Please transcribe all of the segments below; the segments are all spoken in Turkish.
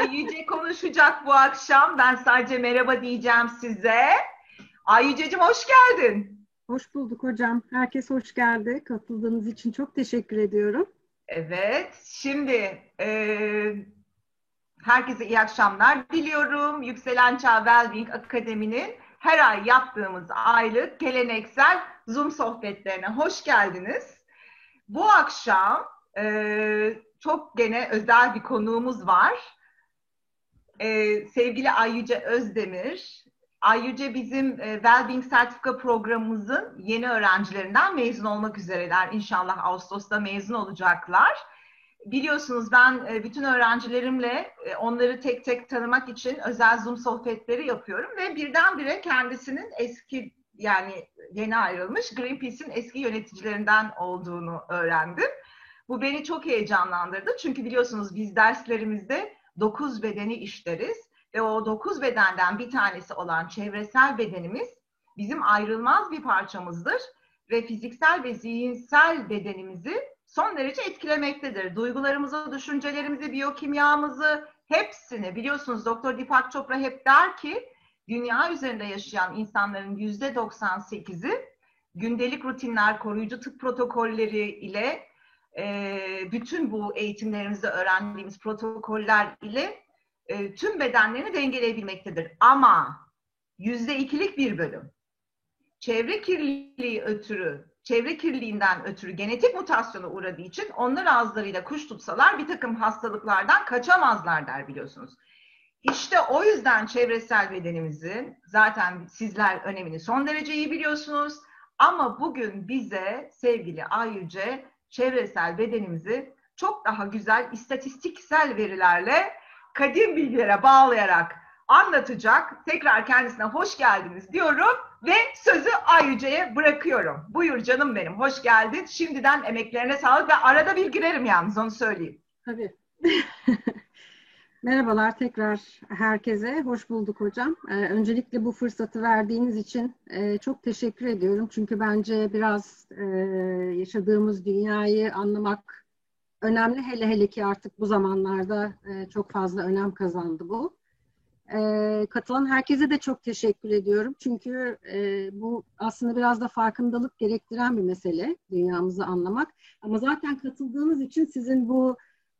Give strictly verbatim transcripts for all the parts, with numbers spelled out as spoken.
Ayyüce konuşacak bu akşam. Ben sadece merhaba diyeceğim size. Ayyüce'cim hoş geldin. Hoş bulduk hocam. Herkes hoş geldi. Katıldığınız için çok teşekkür ediyorum. Evet. Şimdi e, herkese iyi akşamlar diliyorum. Yükselen Çağ Wellbeing Akademi'nin her ay yaptığımız aylık geleneksel Zoom sohbetlerine hoş geldiniz. Bu akşam e, çok gene özel bir konuğumuz var. E, sevgili Ayyüce Özdemir. Ayyüce bizim e, Wellbeing Sertifika programımızın yeni öğrencilerinden mezun olmak üzereler. İnşallah Ağustos'ta mezun olacaklar. Biliyorsunuz ben e, bütün öğrencilerimle e, onları tek tek tanımak için özel Zoom sohbetleri yapıyorum ve birdenbire kendisinin eski, yani yeni ayrılmış Greenpeace'in eski yöneticilerinden olduğunu öğrendim. Bu beni çok heyecanlandırdı. Çünkü biliyorsunuz biz derslerimizde dokuz bedeni işleriz. Ve o dokuz bedenden bir tanesi olan çevresel bedenimiz bizim ayrılmaz bir parçamızdır ve fiziksel ve zihinsel bedenimizi son derece etkilemektedir. Duygularımızı, düşüncelerimizi, biyokimyamızı, hepsini biliyorsunuz. Doktor Deepak Chopra hep der ki dünya üzerinde yaşayan insanların yüzde doksan sekizi gündelik rutinler, koruyucu tıp protokolleri ile bütün bu eğitimlerimizde öğrendiğimiz protokoller ile tüm bedenlerini dengeleyebilmektedir. Ama yüzde ikilik bir bölüm çevre kirliliği ötürü, çevre kirliliğinden ötürü genetik mutasyona uğradığı için onlar ağızlarıyla kuş tutsalar bir takım hastalıklardan kaçamazlar der biliyorsunuz. İşte o yüzden çevresel bedenimizi zaten sizler önemini son derece iyi biliyorsunuz. Ama bugün bize sevgili Ayyüce çevresel bedenimizi çok daha güzel istatistiksel verilerle kadim bilgilere bağlayarak anlatacak. Tekrar kendisine hoş geldiniz diyorum ve sözü Ayyüce'ye bırakıyorum. Buyur canım benim, hoş geldin. Şimdiden emeklerine sağlık ve arada bir girerim yalnız, onu söyleyeyim. Tabii. Merhabalar tekrar herkese. Hoş bulduk hocam. Ee, öncelikle bu fırsatı verdiğiniz için e, çok teşekkür ediyorum. Çünkü bence biraz e, yaşadığımız dünyayı anlamak önemli, hele hele ki artık bu zamanlarda e, çok fazla önem kazandı bu. E, katılan herkese de çok teşekkür ediyorum. Çünkü e, bu aslında biraz da farkındalık gerektiren bir mesele, dünyamızı anlamak. Ama zaten katıldığınız için sizin bu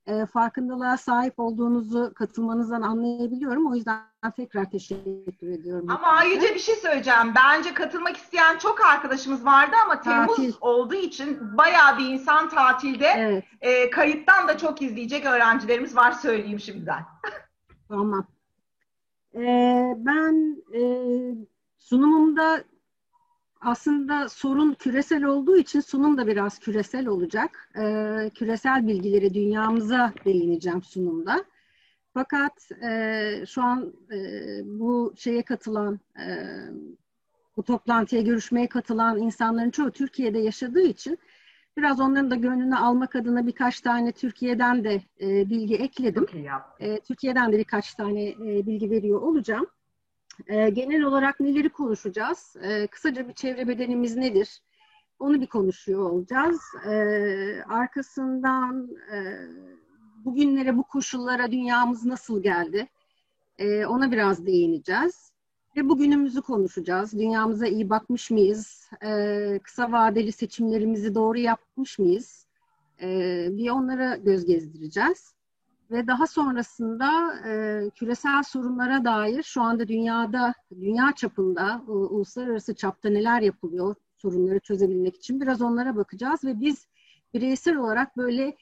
e, farkındalığa sahip olduğunuzu katılmanızdan anlayabiliyorum. O yüzden tekrar teşekkür ediyorum. Ama ayrıca bir şey söyleyeceğim. Bence katılmak isteyen çok arkadaşımız vardı ama Temmuz tatil olduğu için bayağı bir insan tatilde. Evet. E, kayıttan da çok izleyecek öğrencilerimiz var, söyleyeyim şimdiden. Tamam. Ee, ben e, sunumumda aslında sorun küresel olduğu için sunum da biraz küresel olacak. Ee, küresel bilgileri, dünyamıza değineceğim sunumda. Fakat e, şu an e, bu şeye katılan, e, bu toplantıya, görüşmeye katılan insanların çoğu Türkiye'de yaşadığı için biraz onların da gönlünü almak adına birkaç tane Türkiye'den de e, bilgi ekledim. E, Türkiye'den de birkaç tane e, bilgi veriyor olacağım. E, genel olarak neleri konuşacağız? E, kısaca bir çevre bedenimiz nedir? Onu bir konuşuyor olacağız. E, arkasından... E, bugünlere, bu koşullara dünyamız nasıl geldi? Ee, ona biraz değineceğiz. Ve bugünümüzü konuşacağız. Dünyamıza iyi bakmış mıyız? Ee, kısa vadeli seçimlerimizi doğru yapmış mıyız? Ee, bir onlara göz gezdireceğiz. Ve daha sonrasında e, küresel sorunlara dair şu anda dünyada, dünya çapında, u- uluslararası çapta neler yapılıyor sorunları çözebilmek için biraz onlara bakacağız. Ve biz bireysel olarak böyle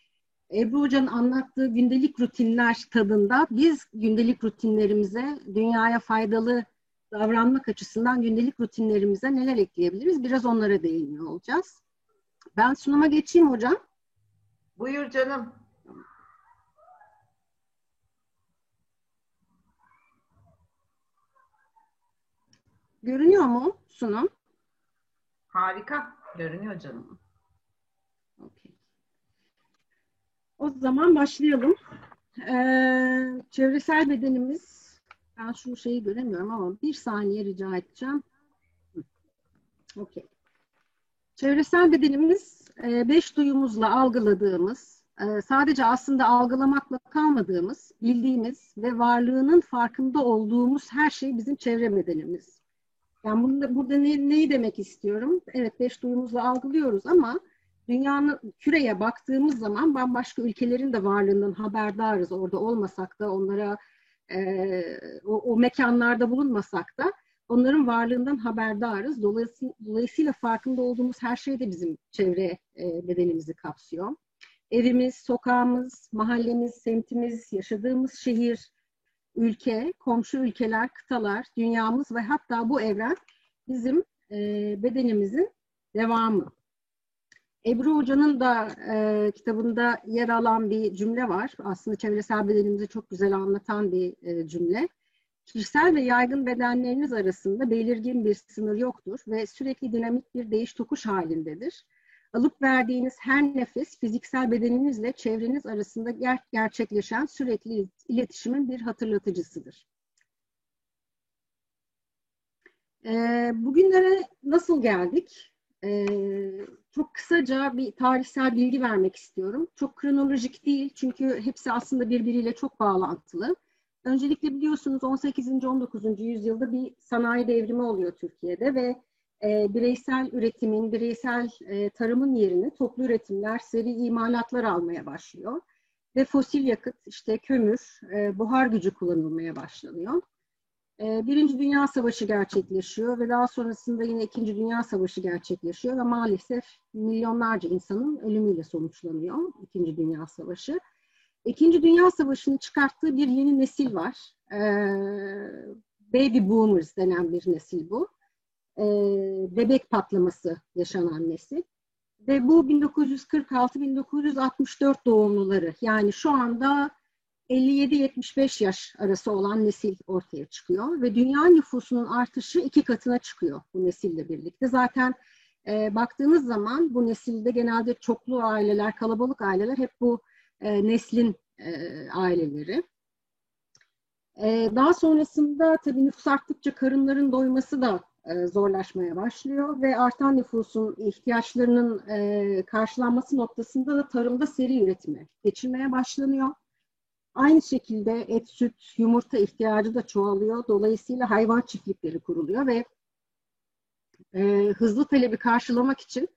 Ebru Hoca'nın anlattığı gündelik rutinler tadında biz gündelik rutinlerimize, dünyaya faydalı davranmak açısından gündelik rutinlerimize neler ekleyebiliriz? Biraz onlara değiniyor olacağız. Ben sunuma geçeyim hocam. Buyur canım. Görünüyor mu sunum? Harika. Görünüyor canım. Okey. O zaman başlayalım. Ee, çevresel bedenimiz, ben şu şeyi göremiyorum ama bir saniye rica edeceğim. Okay. Çevresel bedenimiz beş duyumuzla algıladığımız, sadece aslında algılamakla kalmadığımız, bildiğimiz ve varlığının farkında olduğumuz her şey bizim çevre medenimiz. Yani burada, burada ne, neyi demek istiyorum? Evet, beş duyumuzla algılıyoruz ama dünyanın, küreye baktığımız zaman bambaşka ülkelerin de varlığından haberdarız. Orada olmasak da, onlara e, o, o mekanlarda bulunmasak da onların varlığından haberdarız. Dolayısıyla, dolayısıyla farkında olduğumuz her şey de bizim çevre e, bedenimizi kapsıyor. Evimiz, sokağımız, mahallemiz, semtimiz, yaşadığımız şehir, ülke, komşu ülkeler, kıtalar, dünyamız ve hatta bu evren bizim e, bedenimizin devamı. Ebru Hoca'nın da e, kitabında yer alan bir cümle var. Aslında çevresel bedenimizi çok güzel anlatan bir e, cümle. Kişisel ve yaygın bedenleriniz arasında belirgin bir sınır yoktur ve sürekli dinamik bir değiş tokuş halindedir. Alıp verdiğiniz her nefes fiziksel bedeninizle çevreniz arasında ger- gerçekleşen sürekli iletişimin bir hatırlatıcısıdır. E, bugünlere nasıl geldik? Ee, çok kısaca bir tarihsel bilgi vermek istiyorum. Çok kronolojik değil çünkü hepsi aslında birbiriyle çok bağlantılı. Öncelikle biliyorsunuz on sekizinci on dokuzuncu yüzyılda bir sanayi devrimi oluyor Türkiye'de ve e, bireysel üretimin, bireysel e, tarımın yerine toplu üretimler, seri imalatlar almaya başlıyor. Ve fosil yakıt, işte kömür, e, buhar gücü kullanılmaya başlanıyor. Birinci Dünya Savaşı gerçekleşiyor ve daha sonrasında yine İkinci Dünya Savaşı gerçekleşiyor ve maalesef milyonlarca insanın ölümüyle sonuçlanıyor İkinci Dünya Savaşı. İkinci Dünya Savaşı'nın çıkarttığı bir yeni nesil var. Baby boomers denen bir nesil bu. Bebek patlaması yaşanan nesil. Ve bu bin dokuz yüz kırk altı bin dokuz yüz altmış dört doğumluları, yani şu anda elli yedi yetmiş beş yaş arası olan nesil ortaya çıkıyor ve dünya nüfusunun artışı iki katına çıkıyor bu nesille birlikte. Zaten e, baktığınız zaman bu nesilde genelde çoklu aileler, kalabalık aileler hep bu e, neslin e, aileleri. E, daha sonrasında tabii nüfus arttıkça karınların doyması da e, zorlaşmaya başlıyor ve artan nüfusun ihtiyaçlarının e, karşılanması noktasında da tarımda seri üretime geçilmeye başlanıyor. Aynı şekilde et, süt, yumurta ihtiyacı da çoğalıyor. Dolayısıyla hayvan çiftlikleri kuruluyor ve e, hızlı talebi karşılamak için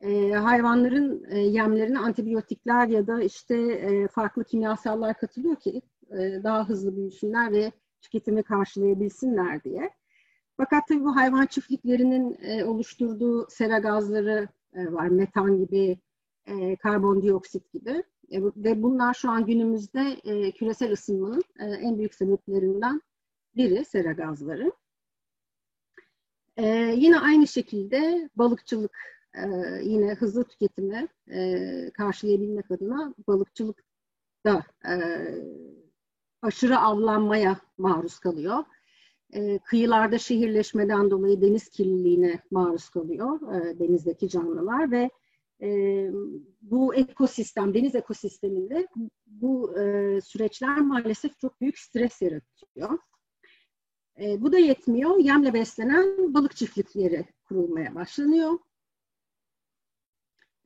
e, hayvanların e, yemlerine antibiyotikler ya da işte e, farklı kimyasallar katılıyor ki e, daha hızlı büyüsünler ve tüketimi karşılayabilsinler diye. Fakat tabii bu hayvan çiftliklerinin e, oluşturduğu sera gazları e, var. Metan gibi, e, karbondioksit gibi. Ve bunlar şu an günümüzde e, küresel ısınmanın e, en büyük sebeplerinden biri, sera gazları. E, yine aynı şekilde balıkçılık, e, yine hızlı tüketimi e, karşılayabilmek adına balıkçılık da e, aşırı avlanmaya maruz kalıyor. E, kıyılarda şehirleşmeden dolayı deniz kirliliğine maruz kalıyor e, denizdeki canlılar ve Ee, bu ekosistem, deniz ekosisteminde bu e, süreçler maalesef çok büyük stres yaratıyor. E, bu da yetmiyor. Yemle beslenen balık çiftlikleri kurulmaya başlanıyor.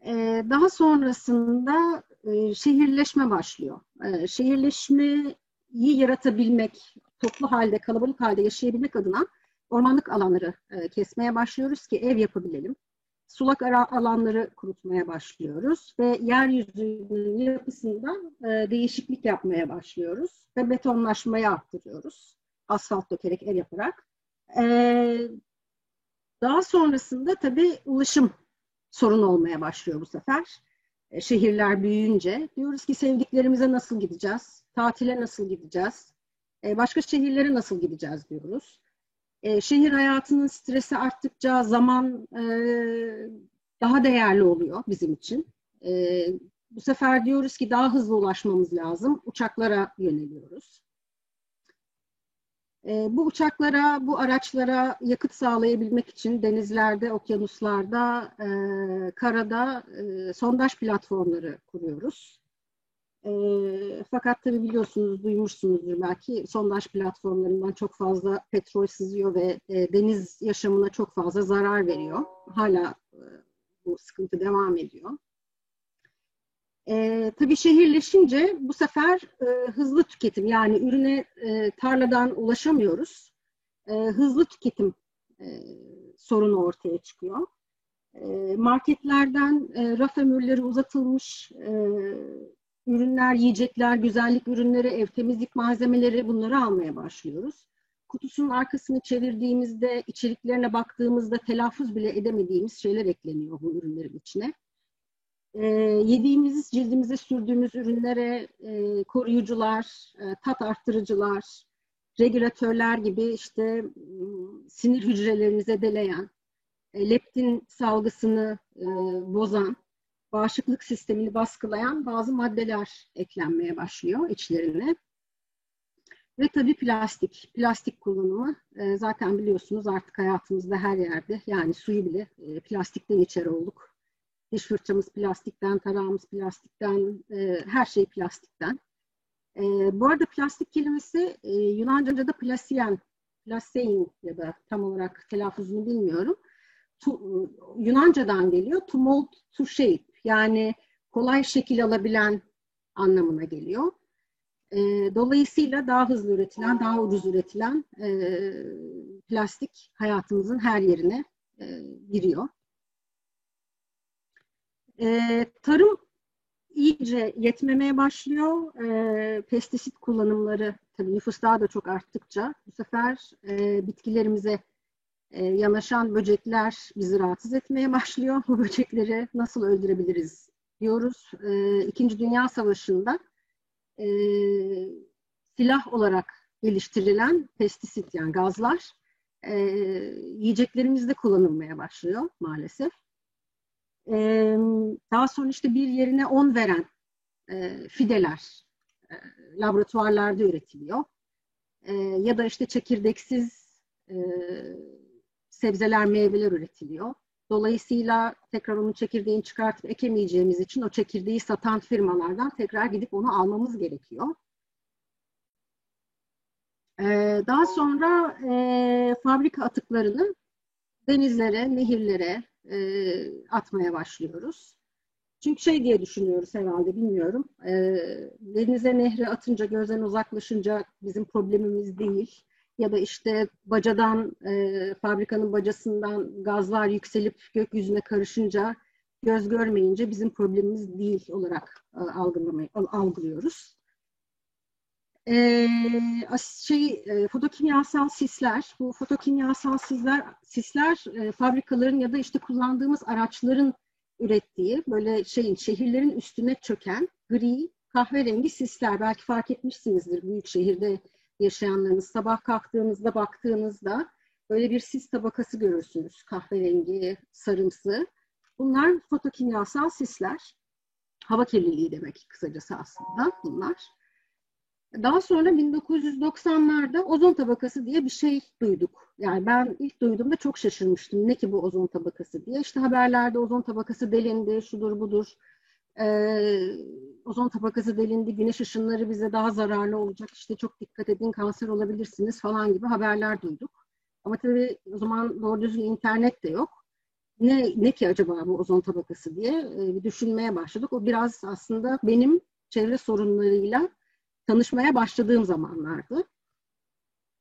E, daha sonrasında e, şehirleşme başlıyor. E, şehirleşmeyi yaratabilmek, toplu halde, kalabalık halde yaşayabilmek adına ormanlık alanları e, kesmeye başlıyoruz ki ev yapabilelim. Sulak alanları kurutmaya başlıyoruz ve yeryüzünün yapısında e, değişiklik yapmaya başlıyoruz ve betonlaşmayı arttırıyoruz. Asfalt dökerek, ev yaparak. E, daha sonrasında tabii ulaşım sorun olmaya başlıyor bu sefer. E, şehirler büyüyünce diyoruz ki sevdiklerimize nasıl gideceğiz, tatile nasıl gideceğiz, e, başka şehirlere nasıl gideceğiz diyoruz. E, şehir hayatının stresi arttıkça zaman e, daha değerli oluyor bizim için. E, bu sefer diyoruz ki daha hızlı ulaşmamız lazım. Uçaklara yöneliyoruz. E, bu uçaklara, bu araçlara yakıt sağlayabilmek için denizlerde, okyanuslarda, e, karada e, sondaj platformları kuruyoruz. E, fakat tabii biliyorsunuz, duymuşsunuzdur belki, sondaj platformlarından çok fazla petrol sızıyor ve e, deniz yaşamına çok fazla zarar veriyor. Hala e, bu sıkıntı devam ediyor. E, tabii şehirleşince bu sefer e, hızlı tüketim, yani ürüne e, tarladan ulaşamıyoruz. E, hızlı tüketim e, sorunu ortaya çıkıyor. E, marketlerden e, raf ömürleri uzatılmış e, ürünler, yiyecekler, güzellik ürünleri, ev temizlik malzemeleri, bunları almaya başlıyoruz. Kutusunun arkasını çevirdiğimizde, içeriklerine baktığımızda telaffuz bile edemediğimiz şeyler ekleniyor bu ürünlerin içine. E, yediğimiz, cildimize sürdüğümüz ürünlere e, koruyucular, e, tat arttırıcılar, regülatörler gibi işte e, sinir hücrelerinize deleyen, e, leptin salgısını e, bozan, bağışıklık sistemini baskılayan bazı maddeler eklenmeye başlıyor içlerine. Ve tabii plastik. Plastik kullanımı e, zaten biliyorsunuz artık hayatımızda her yerde. Yani suyu bile e, plastikten içer olduk. Diş fırçamız plastikten, tarağımız plastikten, e, her şey plastikten. E, bu arada plastik kelimesi e, Yunanca'da plasiyen, plasein ya da tam olarak telaffuzunu bilmiyorum. Tu, Yunanca'dan geliyor. To mold, to shape. Yani kolay şekil alabilen anlamına geliyor. E, dolayısıyla daha hızlı üretilen, daha ucuz üretilen e, plastik hayatımızın her yerine e, giriyor. E, tarım iyice yetmemeye başlıyor. E, pestisit kullanımları, tabii nüfus daha da çok arttıkça bu sefer e, bitkilerimize e, yanaşan böcekler bizi rahatsız etmeye başlıyor. Bu böcekleri nasıl öldürebiliriz diyoruz. E, İkinci Dünya Savaşı'nda e, silah olarak geliştirilen pestisit, yani gazlar e, yiyeceklerimizde kullanılmaya başlıyor maalesef. Daha sonra işte bir yerine on veren fideler laboratuvarlarda üretiliyor. Ya da işte çekirdeksiz sebzeler, meyveler üretiliyor. Dolayısıyla tekrar onun çekirdeğini çıkartıp ekemeyeceğimiz için o çekirdeği satan firmalardan tekrar gidip onu almamız gerekiyor. Daha sonra fabrika atıklarını denizlere, nehirlere atmaya başlıyoruz. Çünkü şey diye düşünüyoruz herhalde, bilmiyorum. Denize, nehre atınca, gözden uzaklaşınca bizim problemimiz değil. Ya da işte bacadan, fabrikanın bacasından gazlar yükselip gökyüzüne karışınca, göz görmeyince bizim problemimiz değil olarak algılıyoruz. Ee, şey, e, fotokimyasal sisler, bu fotokimyasal sisler, sisler e, fabrikaların ya da işte kullandığımız araçların ürettiği böyle şeyin, şehirlerin üstüne çöken gri, kahverengi sisler. Belki fark etmişsinizdir büyük şehirde yaşayanlarınız. Sabah kalktığınızda, baktığınızda böyle bir sis tabakası görürsünüz. Kahverengi, sarımsı. Bunlar fotokimyasal sisler. Hava kirliliği demek kısacası aslında bunlar. Daha sonra bin dokuz yüz doksanlarda ozon tabakası diye bir şey duyduk. Yani ben ilk duyduğumda çok şaşırmıştım. Ne ki bu ozon tabakası diye. İşte haberlerde ozon tabakası delindi, şudur budur. Ee, ozon tabakası delindi, güneş ışınları bize daha zararlı olacak. İşte çok dikkat edin, kanser olabilirsiniz falan gibi haberler duyduk. Ama tabii o zaman doğru düzgün internet de yok. Ne, ne ki acaba bu ozon tabakası diye ee, düşünmeye başladık. O biraz aslında benim çevre sorunlarıyla tanışmaya başladığım zamanlardı.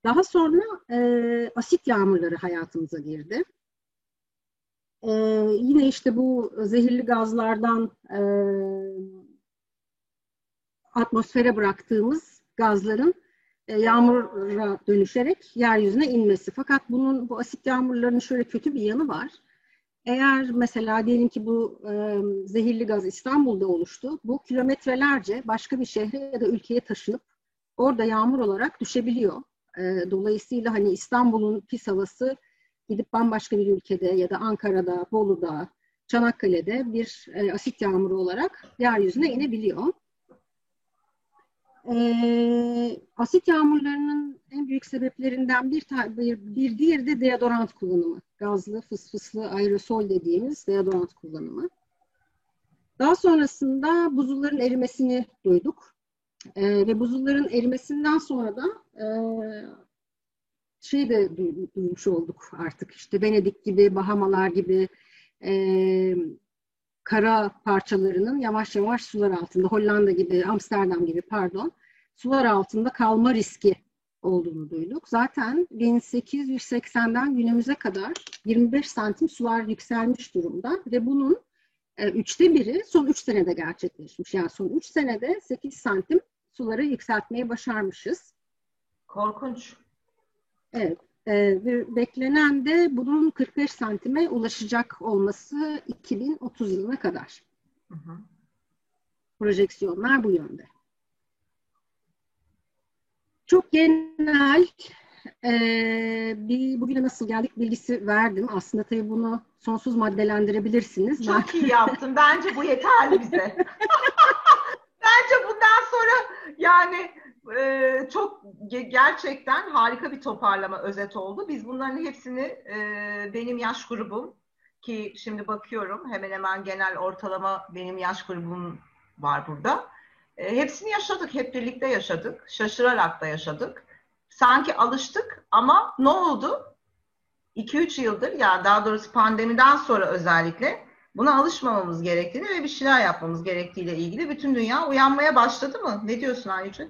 Daha sonra e, asit yağmurları hayatımıza girdi. E, yine işte bu zehirli gazlardan e, atmosfere bıraktığımız gazların e, yağmura dönüşerek yeryüzüne inmesi. Fakat bunun, bu asit yağmurlarının şöyle kötü bir yanı var. Eğer mesela diyelim ki bu e, zehirli gaz İstanbul'da oluştu, bu kilometrelerce başka bir şehre ya da ülkeye taşınıp orada yağmur olarak düşebiliyor. E, dolayısıyla hani İstanbul'un pis havası gidip bambaşka bir ülkede ya da Ankara'da, Bolu'da, Çanakkale'de bir e, asit yağmuru olarak yeryüzüne inebiliyor. E, asit yağmurlarının en büyük sebeplerinden bir, bir, bir diğeri de deodorant kullanımı. Gazlı, fısfıslı, aerosol dediğimiz deodorant kullanımı. Daha sonrasında buzulların erimesini duyduk. E, ve buzulların erimesinden sonra da e, şey de duymuş olduk artık. İşte Venedik gibi, Bahamalar gibi, e, kara parçalarının yavaş yavaş sular altında, Hollanda gibi, Amsterdam gibi pardon, sular altında kalma riski olduğunu duyduk. Zaten bin sekiz yüz seksen'den günümüze kadar yirmi beş santim sular yükselmiş durumda ve bunun üçte biri son üç senede gerçekleşmiş. Yani son üç senede sekiz santim suları yükseltmeyi başarmışız. Korkunç. Evet. E, beklenen de bunun kırk beş santime ulaşacak olması iki bin otuz yılına kadar. Hı hı. Projeksiyonlar bu yönde. Çok genel e, bir bugüne nasıl geldik bilgisi verdim. Aslında tabii bunu sonsuz maddelendirebilirsiniz. Çok ben... iyi yaptın. Bence bu yeterli bize. Bence bundan sonra yani e, çok ge- gerçekten harika bir toparlama, özet oldu. Biz bunların hepsini e, benim yaş grubum, ki şimdi bakıyorum hemen hemen genel ortalama benim yaş grubum var burada. E, hepsini yaşadık, hep birlikte yaşadık, şaşırarak da yaşadık. Sanki alıştık ama ne oldu? iki üç yıldır, yani daha doğrusu pandemiden sonra özellikle buna alışmamamız gerektiğini ve bir şeyler yapmamız gerektiğiyle ilgili bütün dünya uyanmaya başladı mı? Ne diyorsun Ayyüce?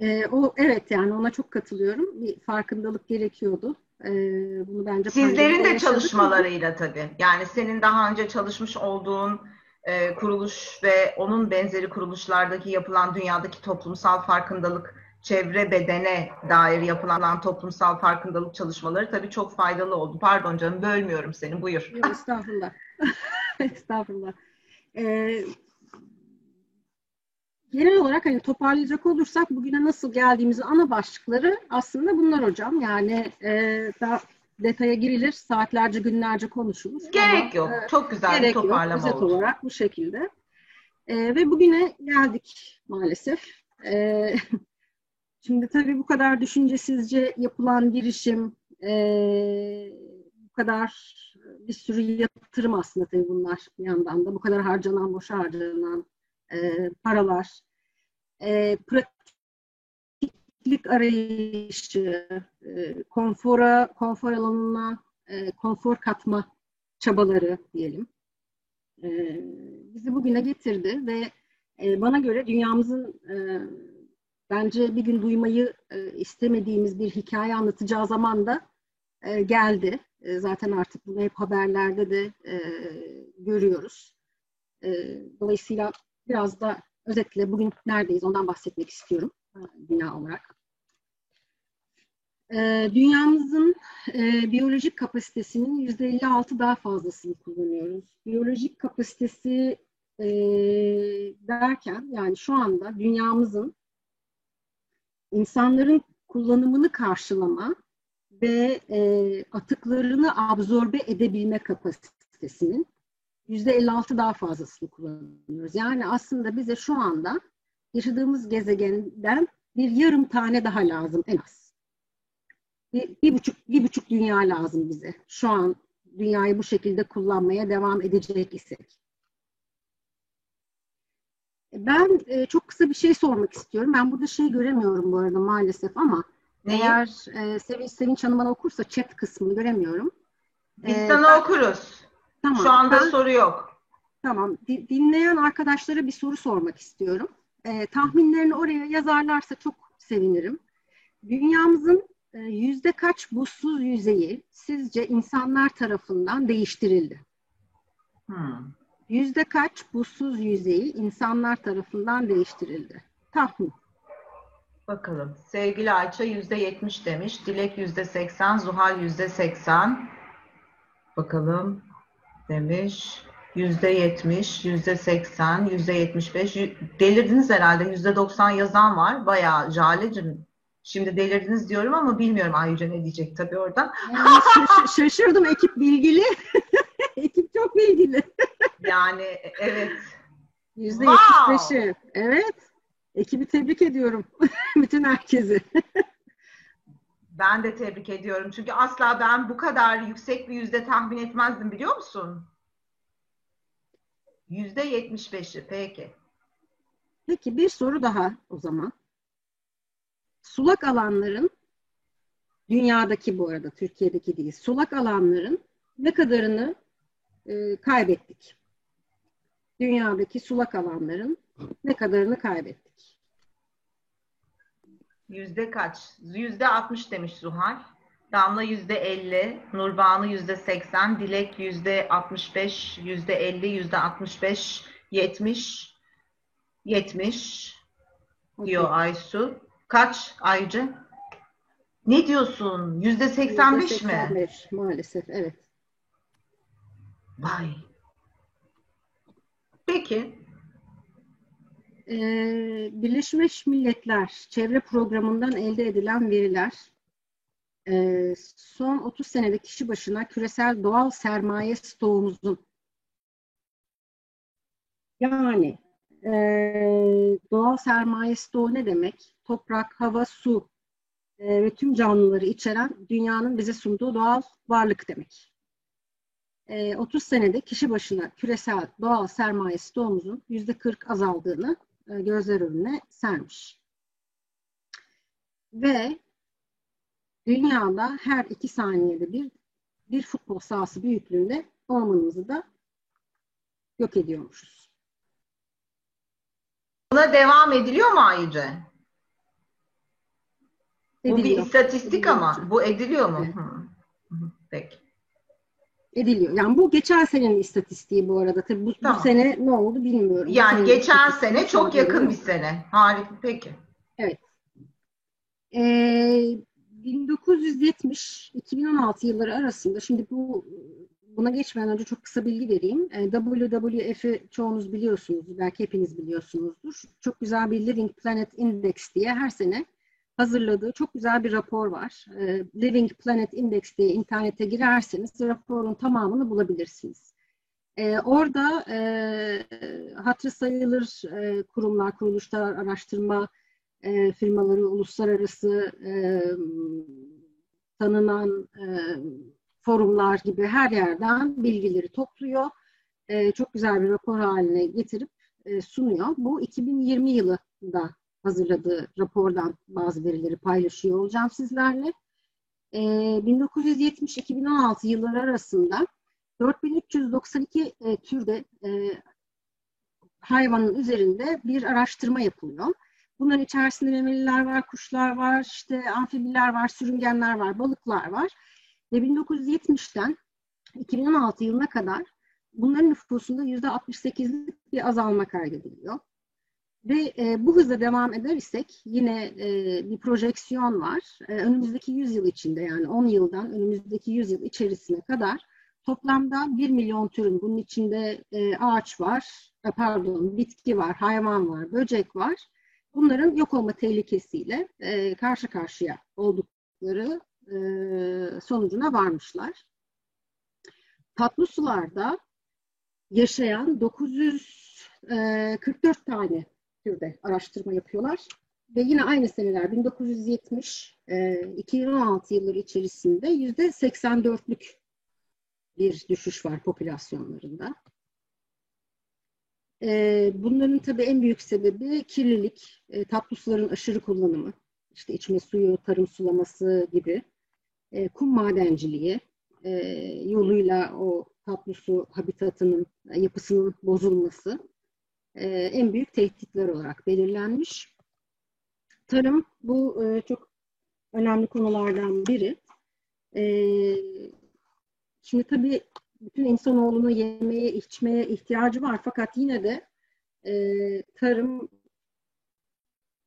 E, o evet, yani ona çok katılıyorum. Bir farkındalık gerekiyordu. E, bunu bence sizlerin de çalışmalarıyla mı? Tabii. Yani senin daha önce çalışmış olduğun e, kuruluş ve onun benzeri kuruluşlardaki yapılan dünyadaki toplumsal farkındalık, çevre bedene dair yapılan toplumsal farkındalık çalışmaları tabii çok faydalı oldu. Pardon canım, bölmüyorum seni. Buyur. Yok, estağfurullah. Estağfurullah. Ee, genel olarak hani toparlayacak olursak bugüne nasıl geldiğimizi, ana başlıkları aslında bunlar hocam. Yani e, daha detaya girilir, saatlerce, günlerce konuşulur. Gerek ama, yok. E, çok güzel bir toparlama yok, oldu. Özet olarak bu şekilde. E, ve bugüne geldik maalesef. E, şimdi tabii bu kadar düşüncesizce yapılan girişim, e, bu kadar bir sürü yatırım aslında tabii bunlar bir yandan da. Bu kadar harcanan, boşa harcanan e, paralar, e, pratiklik arayışı, e, konfora, konfor alanına e, konfor katma çabaları diyelim. E, bizi bugüne getirdi ve e, bana göre dünyamızın... E, bence bir gün duymayı e, istemediğimiz bir hikaye anlatacağı zaman da e, geldi. E, zaten artık bunu hep haberlerde de e, görüyoruz. E, dolayısıyla biraz da özetle bugün neredeyiz ondan bahsetmek istiyorum dünya olarak. E, dünyamızın e, biyolojik kapasitesinin yüzde elli altı daha fazlasını kullanıyoruz. Biyolojik kapasitesi e, derken yani şu anda dünyamızın İnsanların kullanımını karşılama ve e, atıklarını absorbe edebilme kapasitesinin yüzde elli altı daha fazlasını kullanıyoruz. Yani aslında bize şu anda yaşadığımız gezegenden bir yarım tane daha lazım en az. Bir, bir buçuk, bir buçuk dünya lazım bize. Şu an dünyayı bu şekilde kullanmaya devam edecek isek. Ben e, çok kısa bir şey sormak istiyorum. Ben burada şey göremiyorum bu arada maalesef ama Neyi? eğer e, Sevinç, Sevinç Hanım bana okursa chat kısmını göremiyorum. Biz ee, sana ben, okuruz. Tamam, şu anda ben, soru yok. Tamam. Di, dinleyen arkadaşlara bir soru sormak istiyorum. E, tahminlerini oraya yazarlarsa çok sevinirim. Dünyamızın e, yüzde kaç buzsuz yüzeyi sizce insanlar tarafından değiştirildi? Hmm. Yüzde kaç buzsuz yüzeyi insanlar tarafından değiştirildi? Tahmin. Bakalım. Sevgili Ayça yüzde yetmiş demiş. Dilek yüzde seksen. Zuhal yüzde seksen. Bakalım demiş. Yüzde yetmiş, yüzde seksen, yüzde yetmiş beş. Delirdiniz herhalde. Yüzde doksan yazan var. Bayağı Jale'cim. Şimdi delirdiniz diyorum ama bilmiyorum Ayyüce ne diyecek tabii oradan. Yani şaşırdım. Ekip bilgili. Ekip çok bilgili. Yani evet. Yüzde yetmiş beşi. Evet. Ekibi tebrik ediyorum. Bütün herkesi. Ben de tebrik ediyorum. Çünkü asla ben bu kadar yüksek bir yüzde tahmin etmezdim biliyor musun? Yüzde yetmiş beşi. Peki. Peki bir soru daha o zaman. Sulak alanların dünyadaki bu arada Türkiye'deki değil. Sulak alanların ne kadarını e, kaybettik? dünyadaki sulak alanların ne kadarını kaybettik? Yüzde kaç? Yüzde altmış demiş Zuhal. Damla yüzde elli, Nurbanu yüzde seksen, Dilek yüzde altmış beş, yüzde elli, yüzde altmış beş, yetmiş, yetmiş diyor Aysu. Kaç Aycı? Ne diyorsun? Yüzde seksen beş mi? Yüzde seksen beş maalesef, evet. Vay. Peki. Ee, Birleşmiş Milletler Çevre Programı'ndan elde edilen veriler. Ee, son otuz senede kişi başına küresel doğal sermaye stoğumuzun, yani e, doğal sermaye stoğu ne demek? Toprak, hava, su e, ve tüm canlıları içeren dünyanın bize sunduğu doğal varlık demek. E, otuz senede kişi başına küresel doğal sermaye stoğumuzun yüzde kırk azaldığını e, gözler önüne sermiş. Ve dünyada her iki saniyede bir bir futbol sahası büyüklüğünde ormanımızı da yok ediyormuşuz. Buna devam ediliyor mu Ayyüce? Bu bir istatistik ediliyor ama hocam. Bu ediliyor mu? Evet. Hı. Peki. Ediliyor. Yani bu geçen senenin istatistiği bu arada. Tabii bu, tamam. Bu sene ne oldu bilmiyorum. Yani sene geçen sene çok yakın bir sene. Harika. Peki. Evet. Eee bin dokuz yüz yetmiş - iki bin on altı yılları arasında, şimdi bu buna geçmeden önce çok kısa bilgi vereyim. W W F'i çoğunuz biliyorsunuz, belki hepiniz biliyorsunuzdur. Çok güzel bir Living Planet Index diye her sene hazırladığı çok güzel bir rapor var. Living Planet Index diye internete girerseniz raporun tamamını bulabilirsiniz. Orada hatırı sayılır kurumlar, kuruluşlar, araştırma E, firmaları, uluslararası e, tanınan e, forumlar gibi her yerden bilgileri topluyor. E, çok güzel bir rapor haline getirip e, sunuyor. Bu iki bin yirmi yılında hazırladığı rapordan bazı verileri paylaşıyor olacağım sizlerle. E, bin dokuz yüz yetmiş - iki bin on altı yılları arasında dört bin üç yüz doksan iki e, türde e, hayvanın üzerinde bir araştırma yapılıyor. Bunların içerisinde memeliler var, kuşlar var, işte amfibiler var, sürüngenler var, balıklar var. Ve bin dokuz yüz yetmişten iki bin on altı yılına kadar bunların nüfusunda yüzde altmış sekizlik bir azalma kaydediliyor. Ve e, bu hızla devam eder isek yine e, bir projeksiyon var. E, önümüzdeki yüz yıl içinde, yani on yıldan önümüzdeki yüz yıl içerisine kadar toplamda bir milyon türün, bunun içinde e, ağaç var, pardon bitki var, hayvan var, böcek var. Bunların yok olma tehlikesiyle e, karşı karşıya oldukları e, sonucuna varmışlar. Tatlı sularda yaşayan dokuz yüz kırk dört tane türde araştırma yapıyorlar. Ve yine aynı seneler bin dokuz yüz yetmiş - iki bin on altı yılları içerisinde yüzde seksen dörtlük bir düşüş var popülasyonlarında. Bunların tabii en büyük sebebi kirlilik, tatlı suların aşırı kullanımı, işte içme suyu, tarım sulaması gibi, kum madenciliği yoluyla o tatlı su habitatının yapısının bozulması en büyük tehditler olarak belirlenmiş. Tarım bu çok önemli konulardan biri. Şimdi tabii bütün insanoğlunun yemeye, içmeye ihtiyacı var. Fakat yine de e, tarım,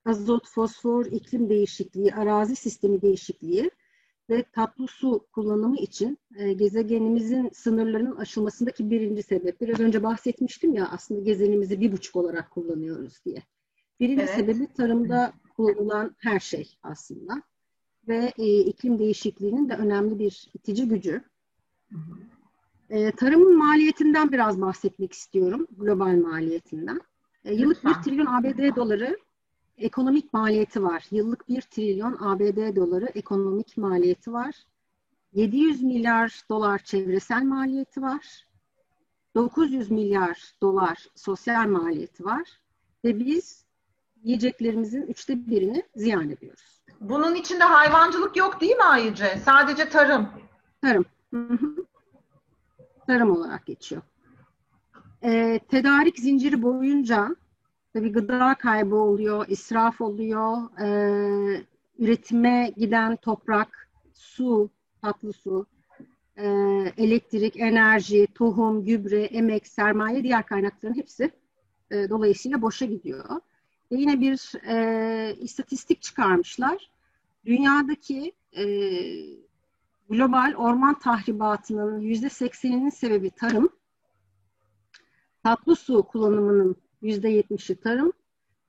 azot, fosfor, iklim değişikliği, arazi sistemi değişikliği ve tatlı su kullanımı için e, gezegenimizin sınırlarının aşılmasındaki birinci sebep. Biraz önce bahsetmiştim ya, aslında gezegenimizi bir buçuk olarak kullanıyoruz diye. Birinci evet. Sebebi tarımda kullanılan her şey aslında. Ve e, iklim değişikliğinin de önemli bir itici gücü. Hı hı. E, tarımın maliyetinden biraz bahsetmek istiyorum, global maliyetinden. E, yıllık bir trilyon A B D doları ekonomik maliyeti var. Yıllık bir trilyon A B D doları ekonomik maliyeti var. yedi yüz milyar dolar çevresel maliyeti var. dokuz yüz milyar dolar sosyal maliyeti var. Ve biz yiyeceklerimizin üçte birini ziyan ediyoruz. Bunun içinde hayvancılık yok değil mi Ayyüce? Sadece tarım. Tarım. Hı hı. Tarım olarak geçiyor. e, tedarik zinciri boyunca tabii gıda kaybı oluyor, israf oluyor, e, üretime giden toprak, su, tatlı su, e, elektrik, enerji, tohum, gübre, emek, sermaye, diğer kaynakların hepsi e, dolayısıyla boşa gidiyor. Ve yine bir e, istatistik çıkarmışlar. Dünyadaki e, global orman tahribatının yüzde sekseninin sebebi tarım, tatlı su kullanımının yüzde yetmişi tarım,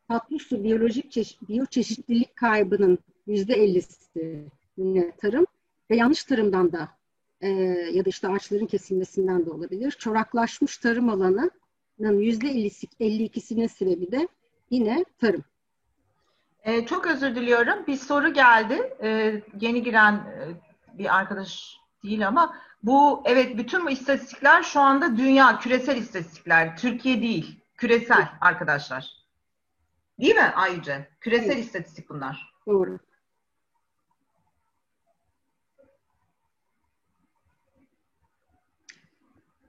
tatlı su biyolojik çeşit, biyoçeşitlilik kaybının yüzde ellisi yine tarım ve yanlış tarımdan da e, ya da işte ağaçların kesilmesinden de olabilir. Çoraklaşmış tarım alanının yüzde elli ikisinin sebebi de yine tarım. Ee, çok özür diliyorum. Bir soru geldi. Ee, yeni giren e, bir arkadaş değil ama bu evet bütün bu istatistikler şu anda dünya, küresel istatistikler. Türkiye değil. Küresel arkadaşlar. Değil mi Ayyüce? Küresel evet. İstatistik bunlar. Doğru.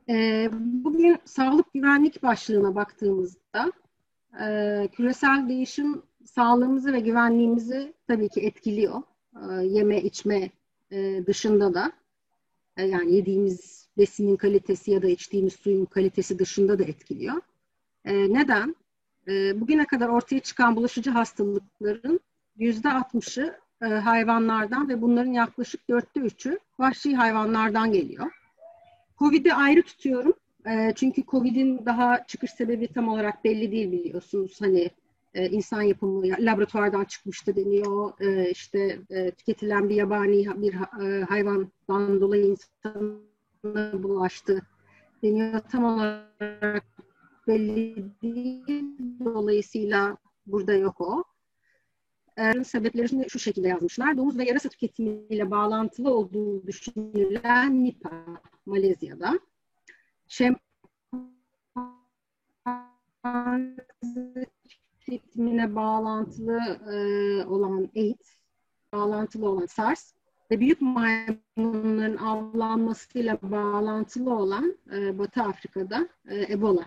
Ee, bugün sağlık güvenlik başlığına baktığımızda e, küresel değişim sağlığımızı ve güvenliğimizi tabii ki etkiliyor. E, yeme içme e, dışında da e, yani yediğimiz besinin kalitesi ya da içtiğimiz suyun kalitesi dışında da etkiliyor. E, neden? E, bugüne kadar ortaya çıkan bulaşıcı hastalıkların yüzde altmışı e, hayvanlardan ve bunların yaklaşık dörtte üçü vahşi hayvanlardan geliyor. Covid'i ayrı tutuyorum. E, çünkü Covid'in daha çıkış sebebi tam olarak belli değil biliyorsunuz. Hani e, insan yapımı laboratuvardan çıkmıştı deniyor. E, işte e, tüketilen bir yabani bir e, hayvandan dolayı insana bulaştı deniyor. Tam olarak belli değil. Dolayısıyla burada yok o. E, sebeplerini şu şekilde yazmışlar. Domuz ve yarasa tüketimiyle bağlantılı olduğu düşünülen Nipah, Malezya'da. Şempanze tüketimine bağlantılı e, olan AIDS, bağlantılı olan SARS ve büyük maymunların avlanmasıyla bağlantılı olan e, Batı Afrika'da e, Ebola.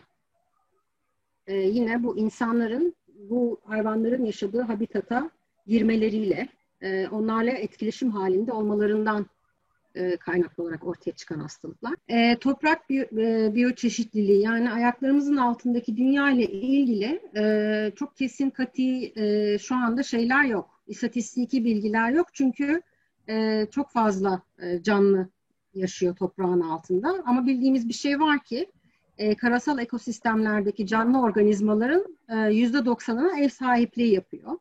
Ee, yine bu insanların, bu hayvanların yaşadığı habitata girmeleriyle, e, onlarla etkileşim halinde olmalarından e, kaynaklı olarak ortaya çıkan hastalıklar. E, toprak biyo, e, biyoçeşitliliği, yani ayaklarımızın altındaki dünya ile ilgili e, çok kesin kati e, şu anda şeyler yok. İstatistiki bilgiler yok çünkü e, çok fazla e, canlı yaşıyor toprağın altında. Ama bildiğimiz bir şey var ki, E, karasal ekosistemlerdeki canlı organizmaların e, yüzde doksanına ev sahipliği yapıyor.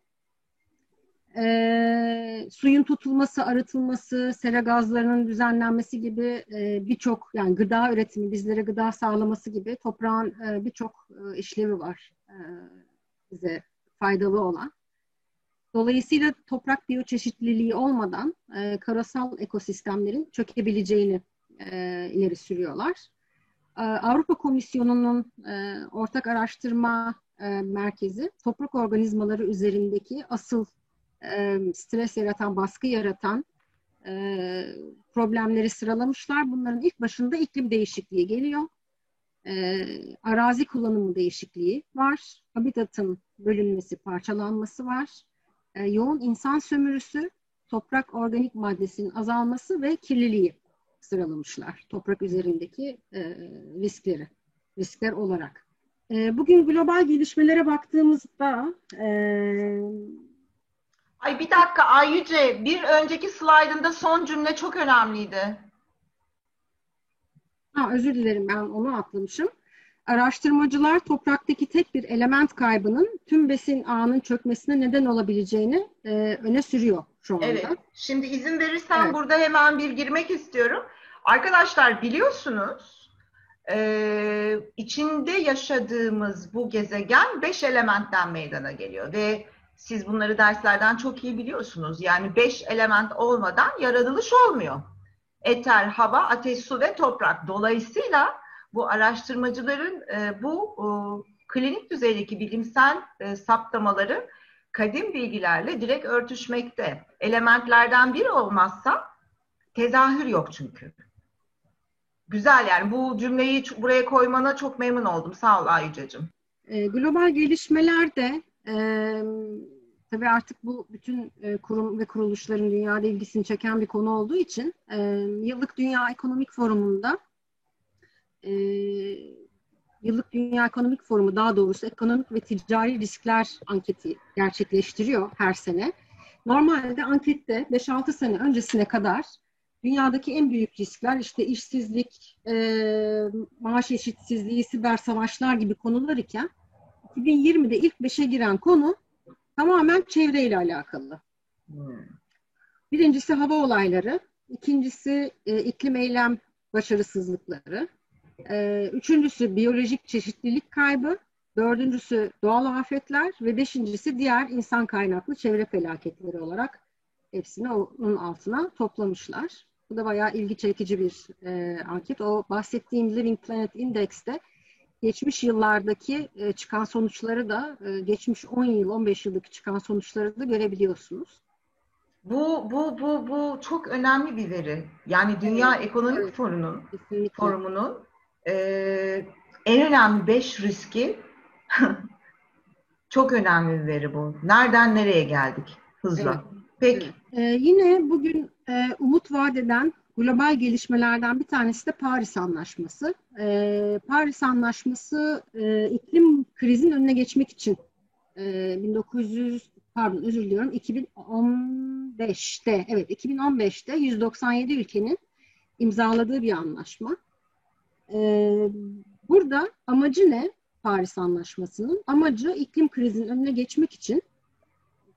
E, suyun tutulması, arıtılması, sera gazlarının düzenlenmesi gibi e, birçok, yani gıda üretimi, bizlere gıda sağlaması gibi toprağın e, birçok e, işlevi var e, bize faydalı olan. Dolayısıyla toprak biyoçeşitliliği olmadan e, karasal ekosistemlerin çökebileceğini e, ileri sürüyorlar. Avrupa Komisyonu'nun e, ortak araştırma e, merkezi toprak organizmaları üzerindeki asıl e, stres yaratan, baskı yaratan e, problemleri sıralamışlar. Bunların ilk başında iklim değişikliği geliyor. E, arazi kullanımı değişikliği var. Habitatın bölünmesi, parçalanması var. E, yoğun insan sömürüsü, toprak organik maddesinin azalması ve kirliliği sıralamışlar toprak üzerindeki e, riskleri, riskler olarak. E, bugün global gelişmelere baktığımızda... E... Ay bir dakika Ayyüce, bir önceki slaydında son cümle çok önemliydi. Ha, özür dilerim, ben onu atlamışım. Araştırmacılar topraktaki tek bir element kaybının tüm besin ağının çökmesine neden olabileceğini e, öne sürüyor şu anda. Evet. Şimdi izin verirsen evet. Burada hemen bir girmek istiyorum. Arkadaşlar biliyorsunuz e, içinde yaşadığımız bu gezegen beş elementten meydana geliyor ve siz bunları derslerden çok iyi biliyorsunuz. Yani beş element olmadan yaratılış olmuyor. Eter, hava, ateş, su ve toprak. Dolayısıyla bu araştırmacıların e, bu e, klinik düzeydeki bilimsel e, saptamaları kadim bilgilerle direkt örtüşmekte. Elementlerden biri olmazsa tezahür yok çünkü. Güzel, yani bu cümleyi buraya koymana çok memnun oldum. Sağ ol Ayyüce'cim. E, global gelişmelerde e, tabii artık bu bütün e, kurum ve kuruluşların dünyada ilgisini çeken bir konu olduğu için e, yıllık Dünya Ekonomik Forumu'nda e, Yıllık Dünya Ekonomik Forumu, daha doğrusu ekonomik ve ticari riskler anketi gerçekleştiriyor her sene. Normalde ankette beş altı sene öncesine kadar dünyadaki en büyük riskler işte işsizlik, e, maaş eşitsizliği, siber savaşlar gibi konular iken iki bin yirmide ilk beşe giren konu tamamen çevreyle alakalı. Birincisi hava olayları, ikincisi e, iklim eylem başarısızlıkları, e, üçüncüsü biyolojik çeşitlilik kaybı, dördüncüsü doğal afetler ve beşincisi diğer insan kaynaklı çevre felaketleri olarak hepsini onun altına toplamışlar. Bu da bayağı ilgi çekici bir e, anket. O bahsettiğim Living Planet Index'te geçmiş yıllardaki e, çıkan sonuçları da, e, geçmiş on yıl, on beş yıllık çıkan sonuçları da görebiliyorsunuz. Bu bu bu bu çok önemli bir veri. Yani Dünya evet, Ekonomik evet, Forumu'nun forumunun e, en önemli beş riski çok önemli bir veri bu. Nereden nereye geldik hızla? Evet. Peki. Ee, yine bugün e, umut vaat eden global gelişmelerden bir tanesi de Paris Anlaşması. Ee, Paris Anlaşması e, iklim krizinin önüne geçmek için e, bin dokuz yüz pardon özür diliyorum iki bin on beşte evet iki bin on beşte yüz doksan yedi ülkenin imzaladığı bir anlaşma. Ee, burada amacı ne Paris Anlaşması'nın? Amacı iklim krizinin önüne geçmek için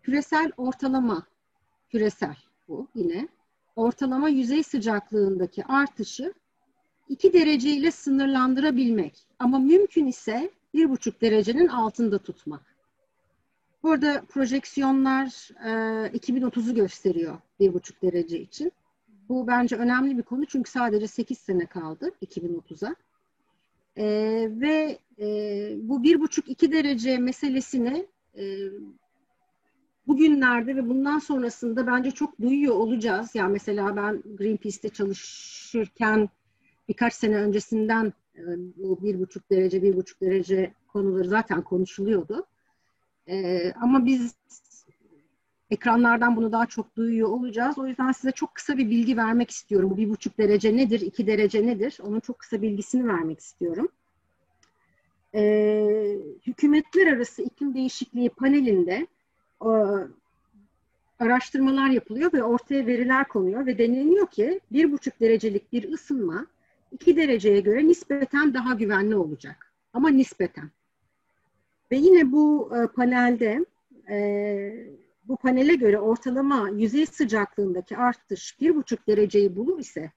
küresel ortalama Küresel bu yine. Ortalama yüzey sıcaklığındaki artışı iki dereceyle sınırlandırabilmek. Ama mümkün ise bir buçuk derecenin altında tutmak. Burada projeksiyonlar e, iki bin otuzu gösteriyor bir buçuk derece için. Bu bence önemli bir konu çünkü sadece sekiz sene kaldı iki bin otuza. E, ve e, bu bir buçuk iki derece meselesini e, bugünlerde ve bundan sonrasında bence çok duyuyor olacağız. Yani mesela ben Greenpeace'te çalışırken birkaç sene öncesinden bu bir buçuk derece, bir buçuk derece konuları zaten konuşuluyordu. Ee, ama biz ekranlardan bunu daha çok duyuyor olacağız. O yüzden size çok kısa bir bilgi vermek istiyorum. Bu bir buçuk derece nedir, iki derece nedir? Onun çok kısa bilgisini vermek istiyorum. Ee, Hükümetler arası iklim değişikliği panelinde araştırmalar yapılıyor ve ortaya veriler konuyor ve deniliyor ki bir buçuk derecelik bir ısınma iki dereceye göre nispeten daha güvenli olacak. Ama nispeten. Ve yine bu panelde bu panele göre ortalama yüzey sıcaklığındaki artış bir buçuk dereceyi bulur ise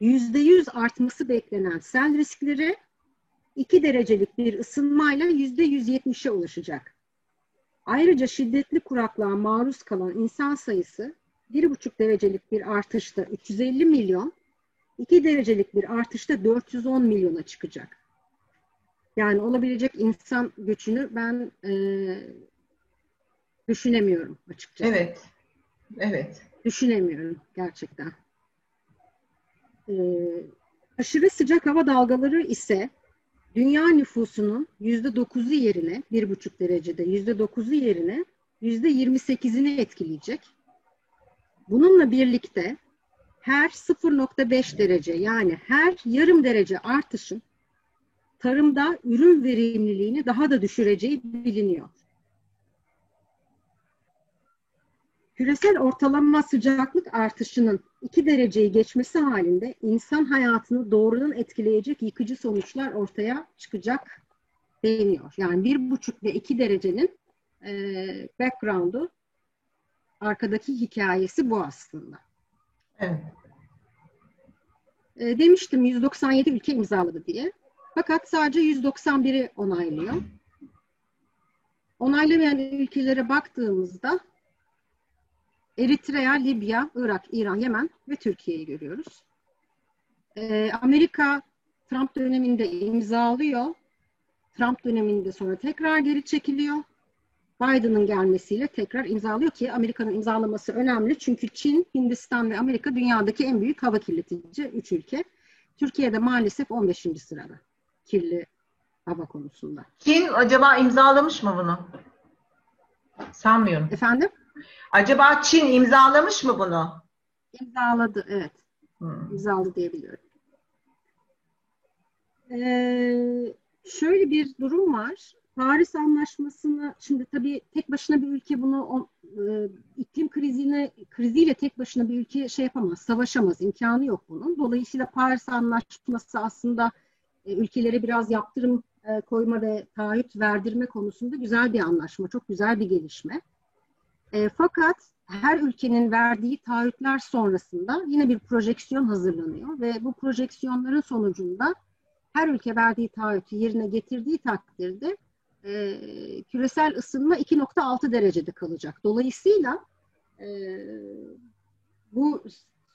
yüzde yüz artması beklenen sel riskleri iki derecelik bir ısınmayla yüzde yüz yetmişe ulaşacak. Ayrıca şiddetli kuraklığa maruz kalan insan sayısı bir buçuk derecelik bir artışta üç yüz elli milyon, iki derecelik bir artışta dört yüz on milyona çıkacak. Yani olabilecek insan göçünü ben e, düşünemiyorum açıkçası. Evet, evet. Düşünemiyorum gerçekten. E, aşırı sıcak hava dalgaları ise dünya nüfusunun yüzde dokuzu yerine, bir buçuk derecede yüzde dokuzu yerine yüzde yirmi sekizini etkileyecek. Bununla birlikte her sıfır nokta beş derece yani her yarım derece artışın tarımda ürün verimliliğini daha da düşüreceği biliniyor. Küresel ortalama sıcaklık artışının iki dereceyi geçmesi halinde insan hayatını doğrudan etkileyecek yıkıcı sonuçlar ortaya çıkacak deniyor. Yani bir buçuk ve iki derecenin e, background'u, arkadaki hikayesi bu aslında. Evet. E, demiştim yüz doksan yedi ülke imzaladı diye. Fakat sadece yüz doksan biri onaylıyor. Onaylamayan ülkelere baktığımızda Eritrea, Libya, Irak, İran, Yemen ve Türkiye'yi görüyoruz. Ee, Amerika Trump döneminde imzalıyor. Trump döneminde sonra tekrar geri çekiliyor. Biden'ın gelmesiyle tekrar imzalıyor ki Amerika'nın imzalaması önemli. Çünkü Çin, Hindistan ve Amerika dünyadaki en büyük hava kirletici üç ülke. Türkiye'de maalesef on beşinci sırada kirli hava konusunda. Çin acaba imzalamış mı bunu? Sanmıyorum. Efendim? Acaba Çin imzalamış mı bunu? İmzaladı, evet. Hmm. İmzaladı diyebiliyorum. Ee, şöyle bir durum var. Paris Anlaşması'nı, şimdi tabii tek başına bir ülke bunu on, e, iklim krizine kriziyle tek başına bir ülke şey yapamaz, savaşamaz, imkanı yok bunun. Dolayısıyla Paris Anlaşması aslında e, ülkelere biraz yaptırım e, koyma ve taahhüt verdirme konusunda güzel bir anlaşma, çok güzel bir gelişme. E, fakat her ülkenin verdiği taahhütler sonrasında yine bir projeksiyon hazırlanıyor ve bu projeksiyonların sonucunda her ülke verdiği taahhütü yerine getirdiği takdirde E, küresel ısınma iki nokta altı derecede kalacak. Dolayısıyla e, bu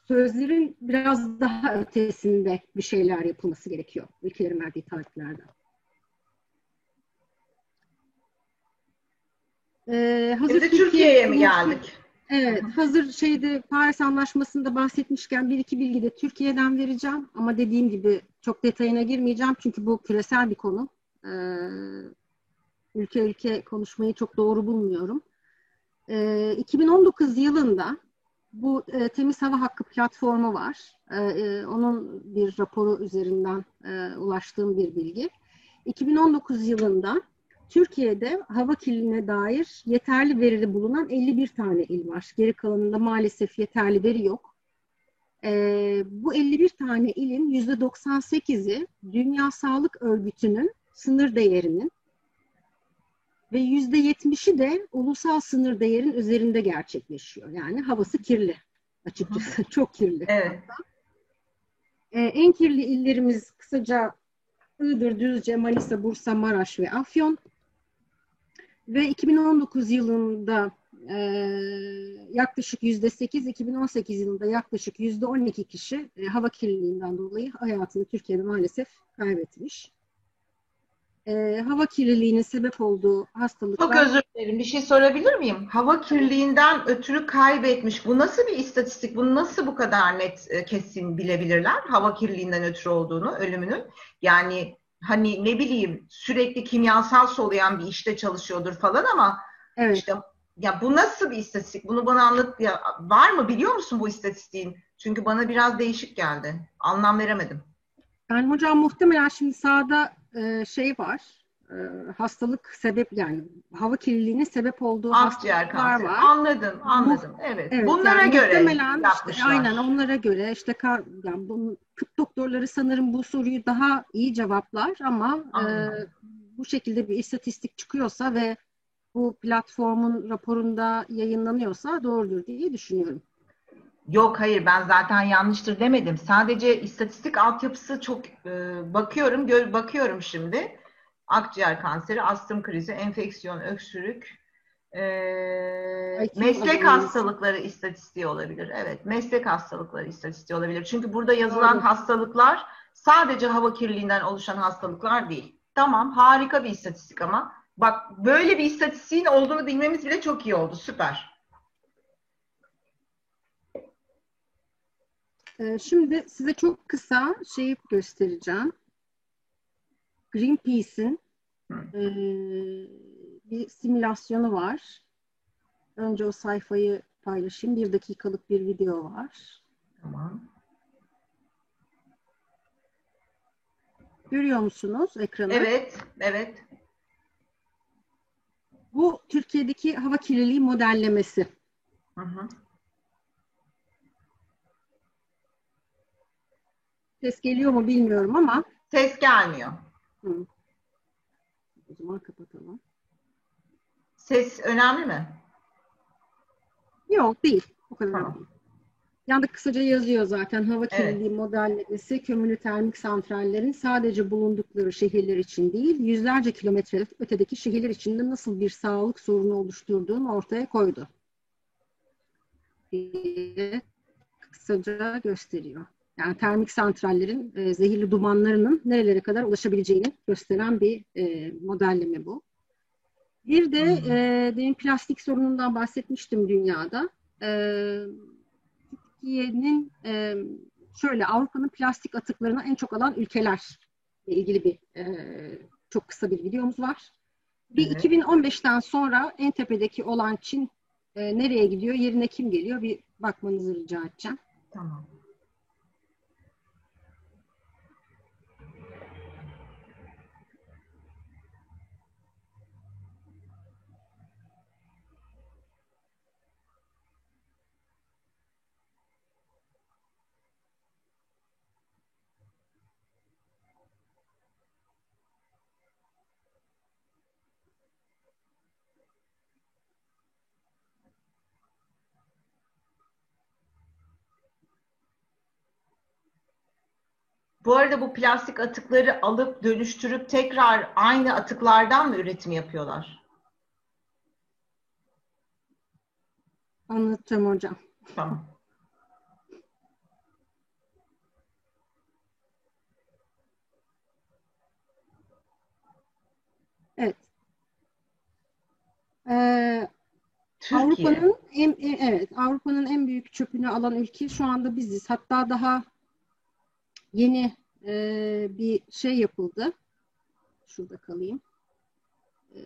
sözlerin biraz daha ötesinde bir şeyler yapılması gerekiyor ülkelerin verdiği taahhütlerden. E, hazır Türkiye'ye Türkiye, mi geldik? Evet, hazır şeyde Paris Anlaşması'nda bahsetmişken bir iki bilgi de Türkiye'den vereceğim. Ama dediğim gibi çok detayına girmeyeceğim çünkü bu küresel bir konu. E, Ülke ülke konuşmayı çok doğru bulmuyorum. E, iki bin on dokuz yılında bu e, Temiz Hava Hakkı Platformu var. E, e, onun bir raporu üzerinden e, ulaştığım bir bilgi. iki bin on dokuz yılında Türkiye'de hava kirliliğine dair yeterli verili bulunan elli bir tane il var. Geri kalanında maalesef yeterli veri yok. E, bu elli bir tane ilin yüzde doksan sekizi Dünya Sağlık Örgütü'nün sınır değerinin ve yüzde yetmişi de ulusal sınır değerinin üzerinde gerçekleşiyor. Yani havası kirli açıkçası. Çok kirli. Evet. Ee, en kirli illerimiz kısaca Iğdır, Düzce, Manisa, Bursa, Maraş ve Afyon. Ve iki bin on dokuz yılında e, yaklaşık yüzde sekiz, iki bin on sekiz yılında yaklaşık yüzde on iki kişi e, hava kirliliğinden dolayı hayatını Türkiye'de maalesef kaybetmiş. E, hava kirliliğinin sebep olduğu hastalıklar... Çok özür dilerim. Bir şey sorabilir miyim? Hava kirliliğinden ötürü kaybetmiş. Bu nasıl bir istatistik? Bunu nasıl bu kadar net e, kesin bilebilirler? Hava kirliliğinden ötürü olduğunu, ölümünün. Yani hani ne bileyim sürekli kimyasal soluyan bir işte çalışıyordur falan ama evet. işte ya bu nasıl bir istatistik? Bunu bana anlat. Ya, var mı? Biliyor musun bu istatistiğin? Çünkü bana biraz değişik geldi. Anlam veremedim. Yani hocam muhtemelen şimdi sahada şey var, hastalık sebep yani hava kirliliğinin sebep olduğu ah, hastalıklar var. Anladım, anladım. Evet, evet bunlara yani göre yapmışlar. Işte, aynen onlara göre işte yani bunun, tıp doktorları sanırım bu soruyu daha iyi cevaplar ama e, bu şekilde bir istatistik çıkıyorsa ve bu platformun raporunda yayınlanıyorsa doğrudur diye düşünüyorum. Yok hayır ben zaten yanlıştır demedim. Sadece istatistik altyapısı çok e, bakıyorum gö- bakıyorum şimdi. Akciğer kanseri, astım krizi, enfeksiyon, öksürük, e, meslek hastalıkları istatistiği olabilir. Evet meslek hastalıkları istatistiği olabilir. Çünkü burada yazılan Doğru. hastalıklar sadece hava kirliliğinden oluşan hastalıklar değil. Tamam harika bir istatistik ama bak böyle bir istatistiğin olduğunu bilmemiz bile çok iyi oldu süper. Şimdi size çok kısa şeyi göstereceğim. Greenpeace'in e, bir simülasyonu var. Önce o sayfayı paylaşayım. Bir dakikalık bir video var. Tamam. Görüyor musunuz ekranı? Evet, evet. Bu Türkiye'deki hava kirliliği modellemesi. Hı hı. Ses geliyor mu bilmiyorum ama. Ses gelmiyor. Hı. O zaman kapatalım. Ses önemli mi? Yok değil. O kadar tamam. değil. Yanda kısaca yazıyor zaten. Hava kirliliği evet. modellemesi kömürlü termik santrallerin sadece bulundukları şehirler için değil, yüzlerce kilometre ötedeki şehirler içinde nasıl bir sağlık sorunu oluşturduğunu ortaya koydu. Diye kısaca gösteriyor. Yani termik santrallerin e, zehirli dumanlarının nerelere kadar ulaşabileceğini gösteren bir e, modelleme bu. Bir de e, demin plastik sorunundan bahsetmiştim dünyada. E, Türkiye'nin e, şöyle, Avrupa'nın plastik atıklarına en çok alan ülkeler ile ilgili bir e, çok kısa bir videomuz var. Bir hı hı. iki bin on beşten sonra en tepedeki olan Çin e, nereye gidiyor, yerine kim geliyor bir bakmanızı rica edeceğim. Tamam. Bu arada bu plastik atıkları alıp dönüştürüp tekrar aynı atıklardan mı üretim yapıyorlar? Anlatacağım hocam. Tamam. Evet. Ee, Avrupa'nın en, evet, Avrupa'nın en büyük çöpünü alan ülke şu anda biziz. Hatta daha yeni e, bir şey yapıldı. Şurada kalayım. E,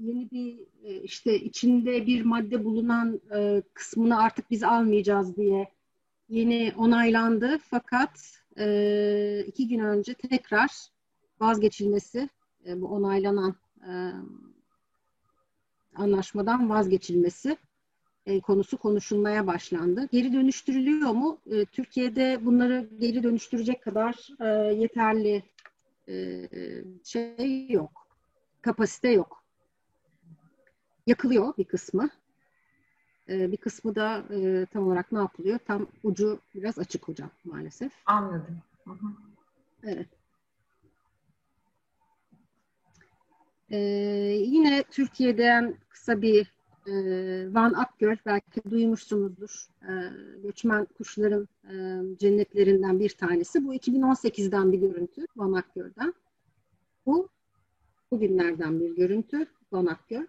yeni bir e, işte içinde bir madde bulunan e, kısmını artık biz almayacağız diye yeni onaylandı. Fakat e, iki gün önce tekrar vazgeçilmesi, e, bu onaylanan e, anlaşmadan vazgeçilmesi konusu konuşulmaya başlandı. Geri dönüştürülüyor mu? Türkiye'de bunları geri dönüştürecek kadar yeterli şey yok. Kapasite yok. Yakılıyor bir kısmı. Bir kısmı da tam olarak ne yapılıyor? Tam ucu biraz açık hocam maalesef. Anladım. Aha. Evet. Ee, yine Türkiye'den kısa bir Van Akgöl, belki duymuşsunuzdur, göçmen kuşların cennetlerinden bir tanesi. Bu iki bin on sekizden bir görüntü Van Akgöl'den. Bu bugünlerden bir görüntü Van Akgöl.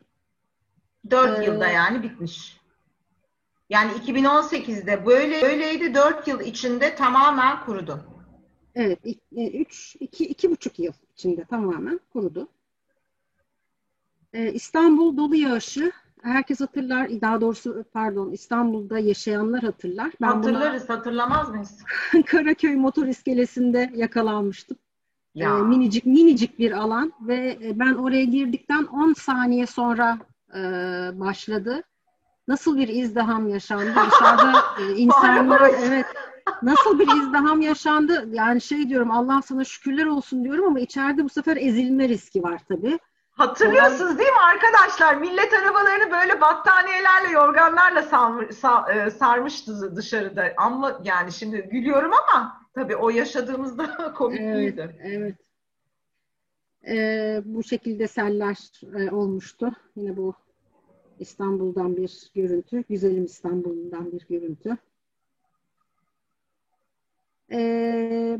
dört ee, yılda yani bitmiş. Yani iki bin on sekizde böyle böyleydi, dört yıl içinde tamamen kurudu. Evet, üç iki iki buçuk yıl içinde tamamen kurudu. Ee, İstanbul dolu yağışı. Herkes hatırlar, daha doğrusu pardon İstanbul'da yaşayanlar hatırlar. Ben Hatırlarız, buna... hatırlamaz mıyız? Karaköy motor iskelesinde yakalanmıştım. Ya. Ee, minicik minicik bir alan ve ben oraya girdikten on saniye sonra e, başladı. Nasıl bir izdiham yaşandı? Aşağıda e, insanlar, evet. Nasıl bir izdiham yaşandı? Yani şey diyorum, Allah sana şükürler olsun diyorum ama içeride bu sefer ezilme riski var tabii. Hatırlıyorsunuz değil mi arkadaşlar? Millet arabalarını böyle battaniyelerle, yorganlarla sarmıştı dışarıda. Ama yani şimdi gülüyorum ama tabii o yaşadığımızda komikliydi. Evet. evet. Ee, bu şekilde seller e, olmuştu. Yine bu İstanbul'dan bir görüntü. Güzelim İstanbul'dan bir görüntü.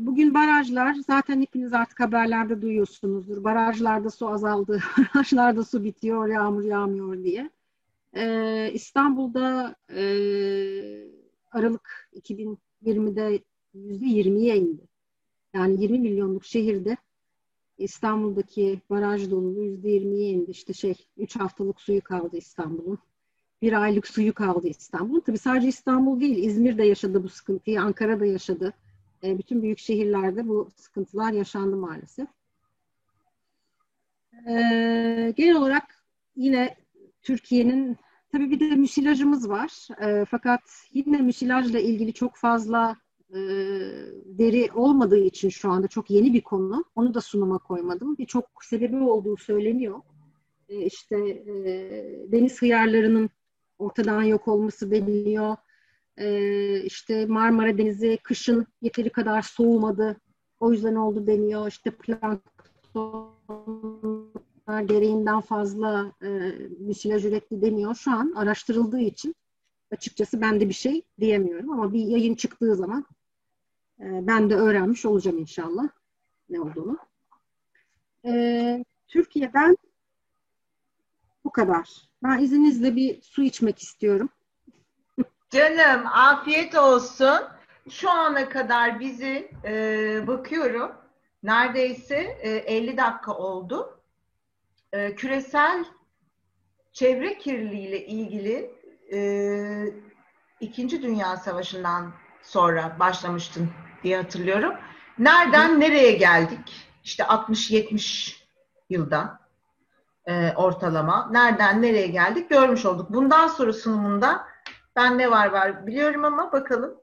Bugün barajlar, zaten hepiniz artık haberlerde duyuyorsunuzdur. Barajlarda su azaldı, barajlarda su bitiyor, yağmur yağmıyor diye. İstanbul'da Aralık iki bin yirmide yüzde yirmiye indi. Yani yirmi milyonluk şehirde İstanbul'daki baraj doluluğu yüzde yirmiye indi. İşte şey, üç haftalık suyu kaldı İstanbul'un. Bir aylık suyu kaldı İstanbul'un. Tabii sadece İstanbul değil, İzmir de yaşadı bu sıkıntıyı, Ankara da yaşadı. Bütün büyük şehirlerde bu sıkıntılar yaşandı maalesef. Ee, genel olarak yine Türkiye'nin, tabii bir de müsilajımız var. Ee, fakat yine müsilajla ilgili çok fazla e, veri olmadığı için şu anda çok yeni bir konu. Onu da sunuma koymadım. Birçok sebebi olduğu söyleniyor. Ee, işte e, deniz hıyarlarının ortadan yok olması deniliyor. Ee, işte Marmara Denizi kışın yeteri kadar soğumadı. O yüzden oldu deniyor. İşte planktonlar gereğinden fazla e, müsilaj üretti deniyor. Şu an araştırıldığı için açıkçası ben de bir şey diyemiyorum. Ama bir yayın çıktığı zaman e, ben de öğrenmiş olacağım inşallah ne olduğunu. E, Türkiye'den bu kadar. Ben izninizle bir su içmek istiyorum. Canım afiyet olsun. şu ana kadar bizi e, bakıyorum neredeyse e, elli dakika oldu. E, küresel çevre kirliliği ile ilgili e, İkinci Dünya Savaşı'ndan sonra başlamıştın diye hatırlıyorum. Nereden nereye geldik? İşte altmış yetmiş yılda e, ortalama. Nereden nereye geldik görmüş olduk. Bundan sonra sunumunda ben ne var var biliyorum ama bakalım.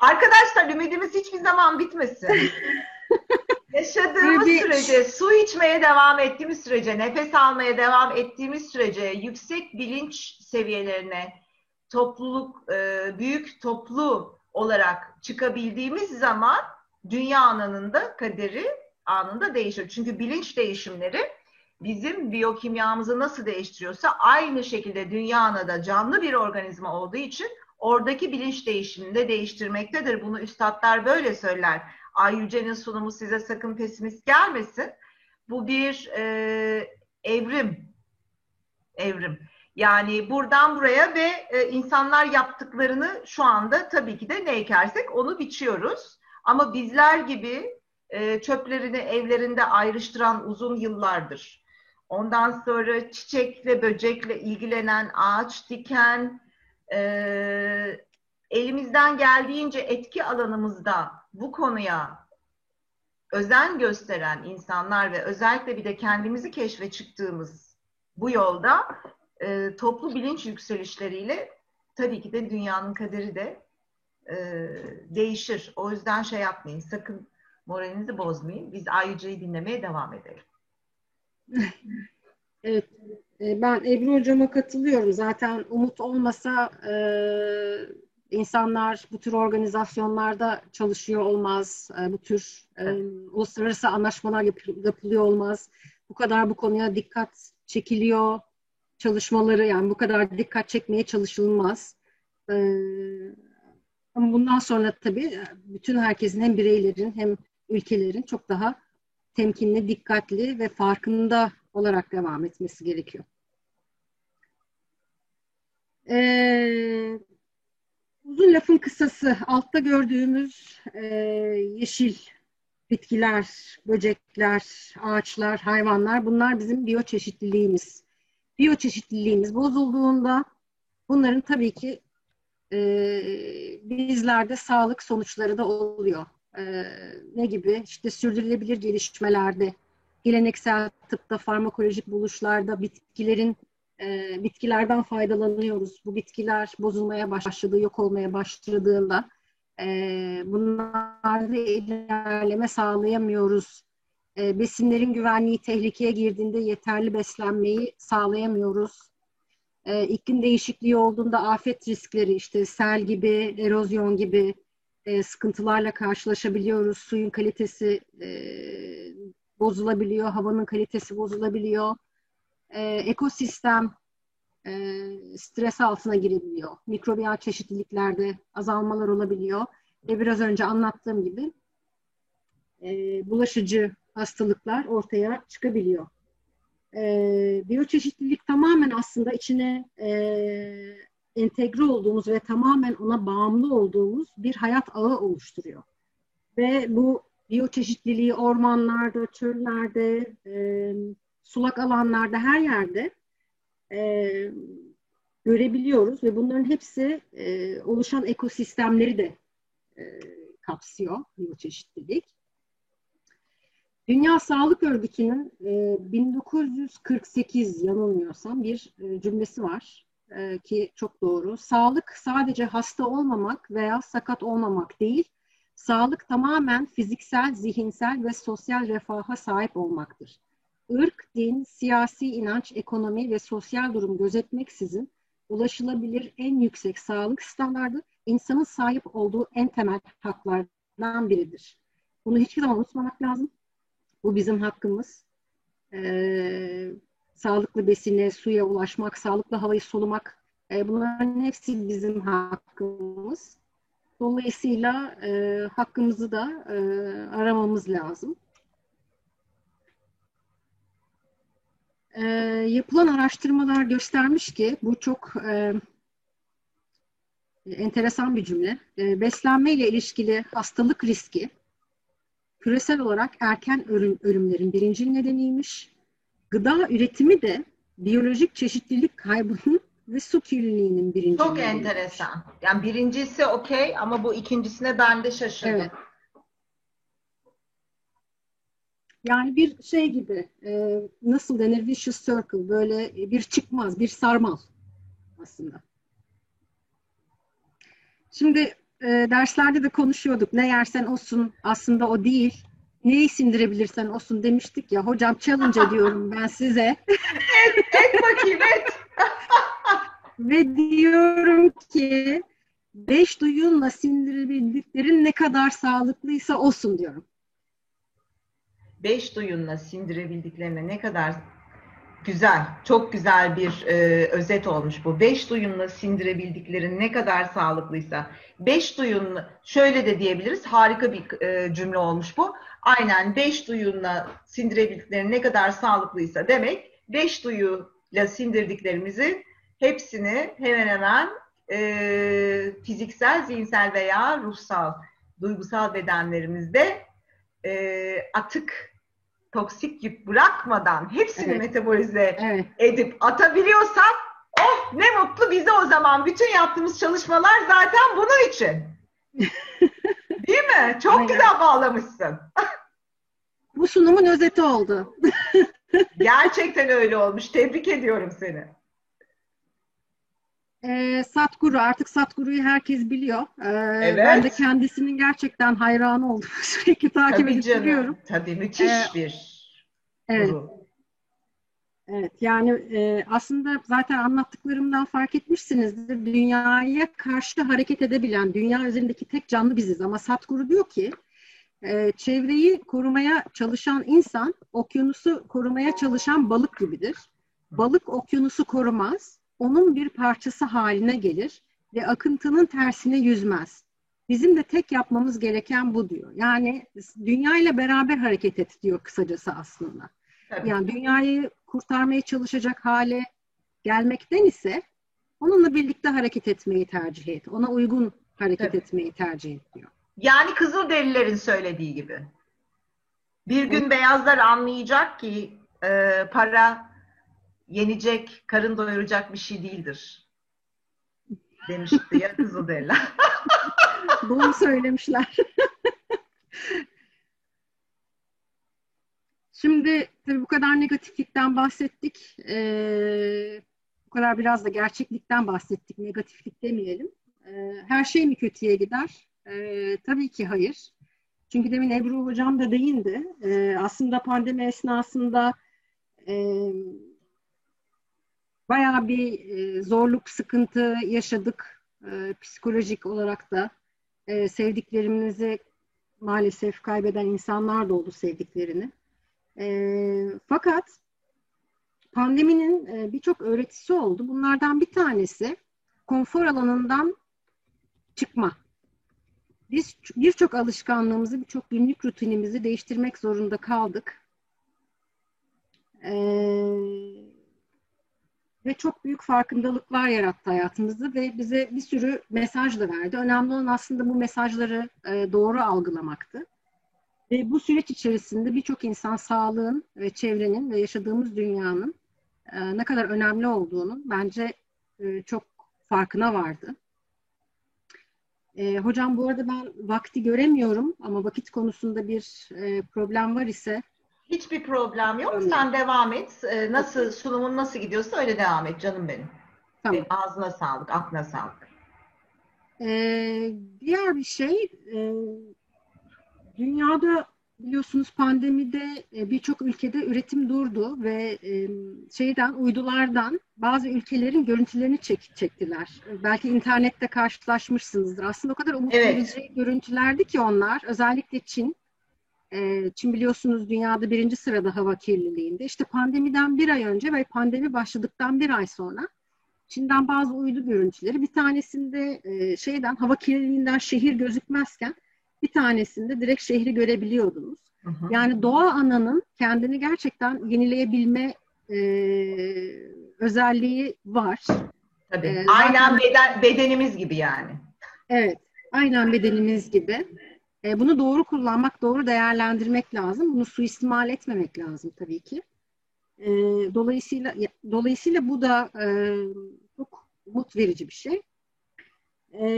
Arkadaşlar ümidimiz hiçbir zaman bitmesin. Yaşadığımız sürece, su içmeye devam ettiğimiz sürece, nefes almaya devam ettiğimiz sürece, yüksek bilinç seviyelerine topluluk, büyük toplu olarak çıkabildiğimiz zaman dünya anının da kaderi anında değişir. Çünkü bilinç değişimleri bizim biyokimyamızı nasıl değiştiriyorsa aynı şekilde dünya ana da canlı bir organizma olduğu için oradaki bilinç değişimini de değiştirmektedir. Bunu üstadlar böyle söyler. Ayyüce'nin sunumu size sakın pesimist gelmesin. Bu bir e, evrim. Evrim. Yani buradan buraya ve e, insanlar yaptıklarını şu anda tabii ki de ne ekersek onu biçiyoruz. Ama bizler gibi e, çöplerini evlerinde ayrıştıran uzun yıllardır. Ondan sonra çiçekle, böcekle ilgilenen, ağaç diken, e, elimizden geldiğince etki alanımızda bu konuya özen gösteren insanlar ve özellikle bir de kendimizi keşfe çıktığımız bu yolda e, toplu bilinç yükselişleriyle tabii ki de dünyanın kaderi de e, değişir. O yüzden şey yapmayın, sakın moralinizi bozmayın. Biz Ayyüce'yi dinlemeye devam edelim. Evet, ben Ebru Hocama katılıyorum. Zaten umut olmasa... E... İnsanlar bu tür organizasyonlarda çalışıyor olmaz, bu tür evet. um, uluslararası anlaşmalar yap- yapılıyor olmaz. Bu kadar bu konuya dikkat çekiliyor çalışmaları, yani bu kadar dikkat çekmeye çalışılmaz. Ee, ama bundan sonra tabii bütün herkesin, hem bireylerin hem ülkelerin çok daha temkinli, dikkatli ve farkında olarak devam etmesi gerekiyor. Evet. Uzun lafın kısası, altta gördüğümüz e, yeşil bitkiler, böcekler, ağaçlar, hayvanlar, bunlar bizim biyoçeşitliliğimiz. Biyoçeşitliliğimiz bozulduğunda bunların tabii ki e, bizlerde sağlık sonuçları da oluyor. E, ne gibi? İşte sürdürülebilir gelişmelerde, geleneksel tıpta, farmakolojik buluşlarda, bitkilerin E, bitkilerden faydalanıyoruz. Bu bitkiler bozulmaya başladığı, yok olmaya başladığında e, bunlarda ilerleme sağlayamıyoruz. E, besinlerin güvenliği tehlikeye girdiğinde yeterli beslenmeyi sağlayamıyoruz. E, iklim değişikliği olduğunda afet riskleri, işte sel gibi, erozyon gibi e, sıkıntılarla karşılaşabiliyoruz. Suyun kalitesi e, bozulabiliyor, havanın kalitesi bozulabiliyor. E, ekosistem e, stres altına girebiliyor. Mikrobiyal çeşitliliklerde azalmalar olabiliyor. Ve biraz önce anlattığım gibi e, bulaşıcı hastalıklar ortaya çıkabiliyor. E, biyoçeşitlilik tamamen aslında içine e, entegre olduğumuz ve tamamen ona bağımlı olduğumuz bir hayat ağı oluşturuyor. Ve bu biyoçeşitliliği ormanlarda, çöllerde, e, sulak alanlarda, her yerde e, görebiliyoruz ve bunların hepsi e, oluşan ekosistemleri de e, kapsıyor biyoçeşitlilik. Dünya Sağlık Örgütü'nün e, bin dokuz yüz kırk sekiz yanılmıyorsam bir e, cümlesi var e, ki çok doğru. Sağlık sadece hasta olmamak veya sakat olmamak değil, sağlık tamamen fiziksel, zihinsel ve sosyal refaha sahip olmaktır. Irk, din, siyasi inanç, ekonomi ve sosyal durum gözetmeksizin ulaşılabilir en yüksek sağlık standardı insanın sahip olduğu en temel haklardan biridir. Bunu hiçbir zaman unutmamak lazım. Bu bizim hakkımız. Ee, sağlıklı besine, suya ulaşmak, sağlıklı havayı solumak, e, bunların hepsi bizim hakkımız. Dolayısıyla e, hakkımızı da e, aramamız lazım. E, yapılan araştırmalar göstermiş ki bu çok e, enteresan bir cümle. Beslenme ile ilişkili hastalık riski küresel olarak erken ölümlerin birinci nedeniymiş. Gıda üretimi de biyolojik çeşitlilik kaybının ve su kirliliğinin birinci Çok nedeni. Enteresan. Yani birincisi okey ama bu ikincisine ben de şaşırdım. Evet. Yani bir şey gibi, e, nasıl denir, vicious circle, böyle bir çıkmaz, bir sarmal aslında. Şimdi e, derslerde de konuşuyorduk, ne yersen olsun aslında o değil, neyi sindirebilirsen olsun demiştik ya, hocam challenge ediyorum ben size. et, et bakayım, et. Ve diyorum ki, beş duyunla sindirebildiklerin ne kadar sağlıklıysa olsun diyorum. Beş duyunla sindirebildiklerine ne kadar güzel, çok güzel bir e, özet olmuş bu. Beş duyunla sindirebildiklerin ne kadar sağlıklıysa. Beş duyunla, şöyle de diyebiliriz, harika bir e, cümle olmuş bu. Aynen, beş duyunla sindirebildiklerin ne kadar sağlıklıysa demek, beş duyuyla sindirdiklerimizi hepsini hemen hemen e, fiziksel, zihinsel veya ruhsal, duygusal bedenlerimizde E, atık, toksik yük bırakmadan hepsini evet. metabolize evet. edip atabiliyorsak, oh ne mutlu bize o zaman. Bütün yaptığımız çalışmalar zaten bunun için. Değil mi? Çok aynen. güzel bağlamışsın. Bu sunumun özeti oldu. Gerçekten öyle olmuş. Tebrik ediyorum seni. E, Satguru, artık Satguru'yu herkes biliyor. E, evet. Ben de kendisinin gerçekten hayranı oldum. Sürekli takip edip duruyorum. Tabii, müthiş e, bir evet. evet. Yani e, aslında zaten anlattıklarımdan fark etmişsinizdir. Dünyaya karşı hareket edebilen, dünya üzerindeki tek canlı biziz. Ama Satguru diyor ki, e, çevreyi korumaya çalışan insan, okyanusu korumaya çalışan balık gibidir. Balık okyanusu korumaz, onun bir parçası haline gelir ve akıntının tersine yüzmez. Bizim de tek yapmamız gereken bu diyor. Yani dünyayla beraber hareket et diyor kısacası aslında. Tabii. Yani dünyayı kurtarmaya çalışacak hale gelmekten ise onunla birlikte hareket etmeyi tercih et. Ona uygun hareket Tabii. etmeyi tercih et diyor. Yani Kızılderililerin söylediği gibi. Bir gün evet. beyazlar anlayacak ki e, para yenecek, karın doyuracak bir şey değildir. Demişti ya Kızılderililer. Doğru söylemişler. Şimdi tabii bu kadar negatiflikten bahsettik. Ee, bu kadar biraz da gerçeklikten bahsettik. Negatiflik demeyelim. Ee, her şey mi kötüye gider? Ee, tabii ki hayır. Çünkü demin Ebru Hocam da değindi. Ee, aslında pandemi esnasında e, bayağı bir zorluk, sıkıntı yaşadık. E, psikolojik olarak da e, sevdiklerimizi maalesef kaybeden insanlar da oldu, sevdiklerini. E, fakat pandeminin e, birçok öğretisi oldu. Bunlardan bir tanesi konfor alanından çıkma. Biz birçok alışkanlığımızı, birçok günlük rutinimizi değiştirmek zorunda kaldık. Evet. Ve çok büyük farkındalıklar yarattı hayatımızda ve bize bir sürü mesaj da verdi. Önemli olan aslında bu mesajları doğru algılamaktı. Ve bu süreç içerisinde birçok insan sağlığın ve çevrenin ve yaşadığımız dünyanın ne kadar önemli olduğunu bence çok farkına vardı. Hocam bu arada ben vakti göremiyorum ama vakit konusunda bir problem var ise... Hiçbir problem yok. Öyle. Sen devam et. Nasıl, sunumun nasıl gidiyorsa öyle devam et canım benim. Tamam. Ağzına sağlık, aklına sağlık. Ee, diğer bir şey, e, dünyada biliyorsunuz pandemide e, birçok ülkede üretim durdu ve e, şeyden, uydulardan bazı ülkelerin görüntülerini çek, çektiler. Belki internette karşılaşmışsınızdır. Aslında o kadar umut verici evet. görüntülerdi ki onlar. Özellikle Çin. Çin biliyorsunuz dünyada birinci sırada hava kirliliğinde. İşte pandemiden bir ay önce ve pandemi başladıktan bir ay sonra Çin'den bazı uydu görüntüleri, bir tanesinde şeyden, hava kirliliğinden şehir gözükmezken bir tanesinde direkt şehri görebiliyordunuz. Hı hı. Yani doğa ananın kendini gerçekten yenileyebilme e, özelliği var. Tabii. Ee, aynen beden, bedenimiz gibi yani. Evet, aynen bedenimiz gibi. Ee, bunu doğru kullanmak, doğru değerlendirmek lazım. Bunu suistimal etmemek lazım tabii ki. Ee, dolayısıyla dolayısıyla bu da e, çok umut verici bir şey. Ee,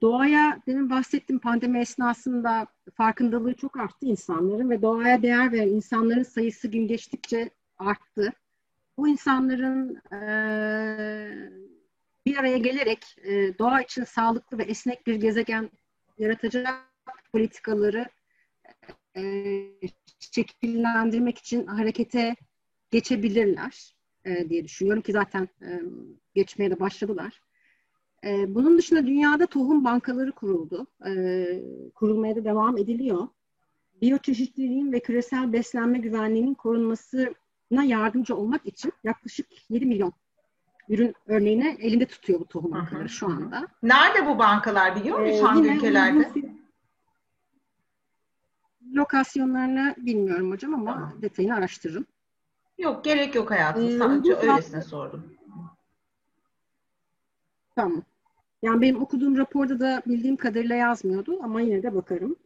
doğaya, demin bahsettim, pandemi esnasında farkındalığı çok arttı insanların ve doğaya değer veren insanların sayısı gün geçtikçe arttı. Bu insanların e, bir araya gelerek e, doğa için sağlıklı ve esnek bir gezegen yaratacak politikaları e, şekillendirmek için harekete geçebilirler e, diye düşünüyorum ki zaten e, geçmeye de başladılar. E, bunun dışında dünyada tohum bankaları kuruldu. E, kurulmaya da devam ediliyor. Biyoçeşitliliğin ve küresel beslenme güvenliğinin korunması yardımcı olmak için yaklaşık yedi milyon ürün örneğini elinde tutuyor bu tohum bankaları şu anda. Nerede bu bankalar biliyor musunuz? Ee, hangi ülkelerde? Lokasyonlarını bilmiyorum hocam ama tamam, detayını araştırırım. Yok, gerek yok hayatım. Ee, Sadece öylesine rap- sordum. Tamam. Yani benim okuduğum raporda da bildiğim kadarıyla yazmıyordu ama yine de bakarım.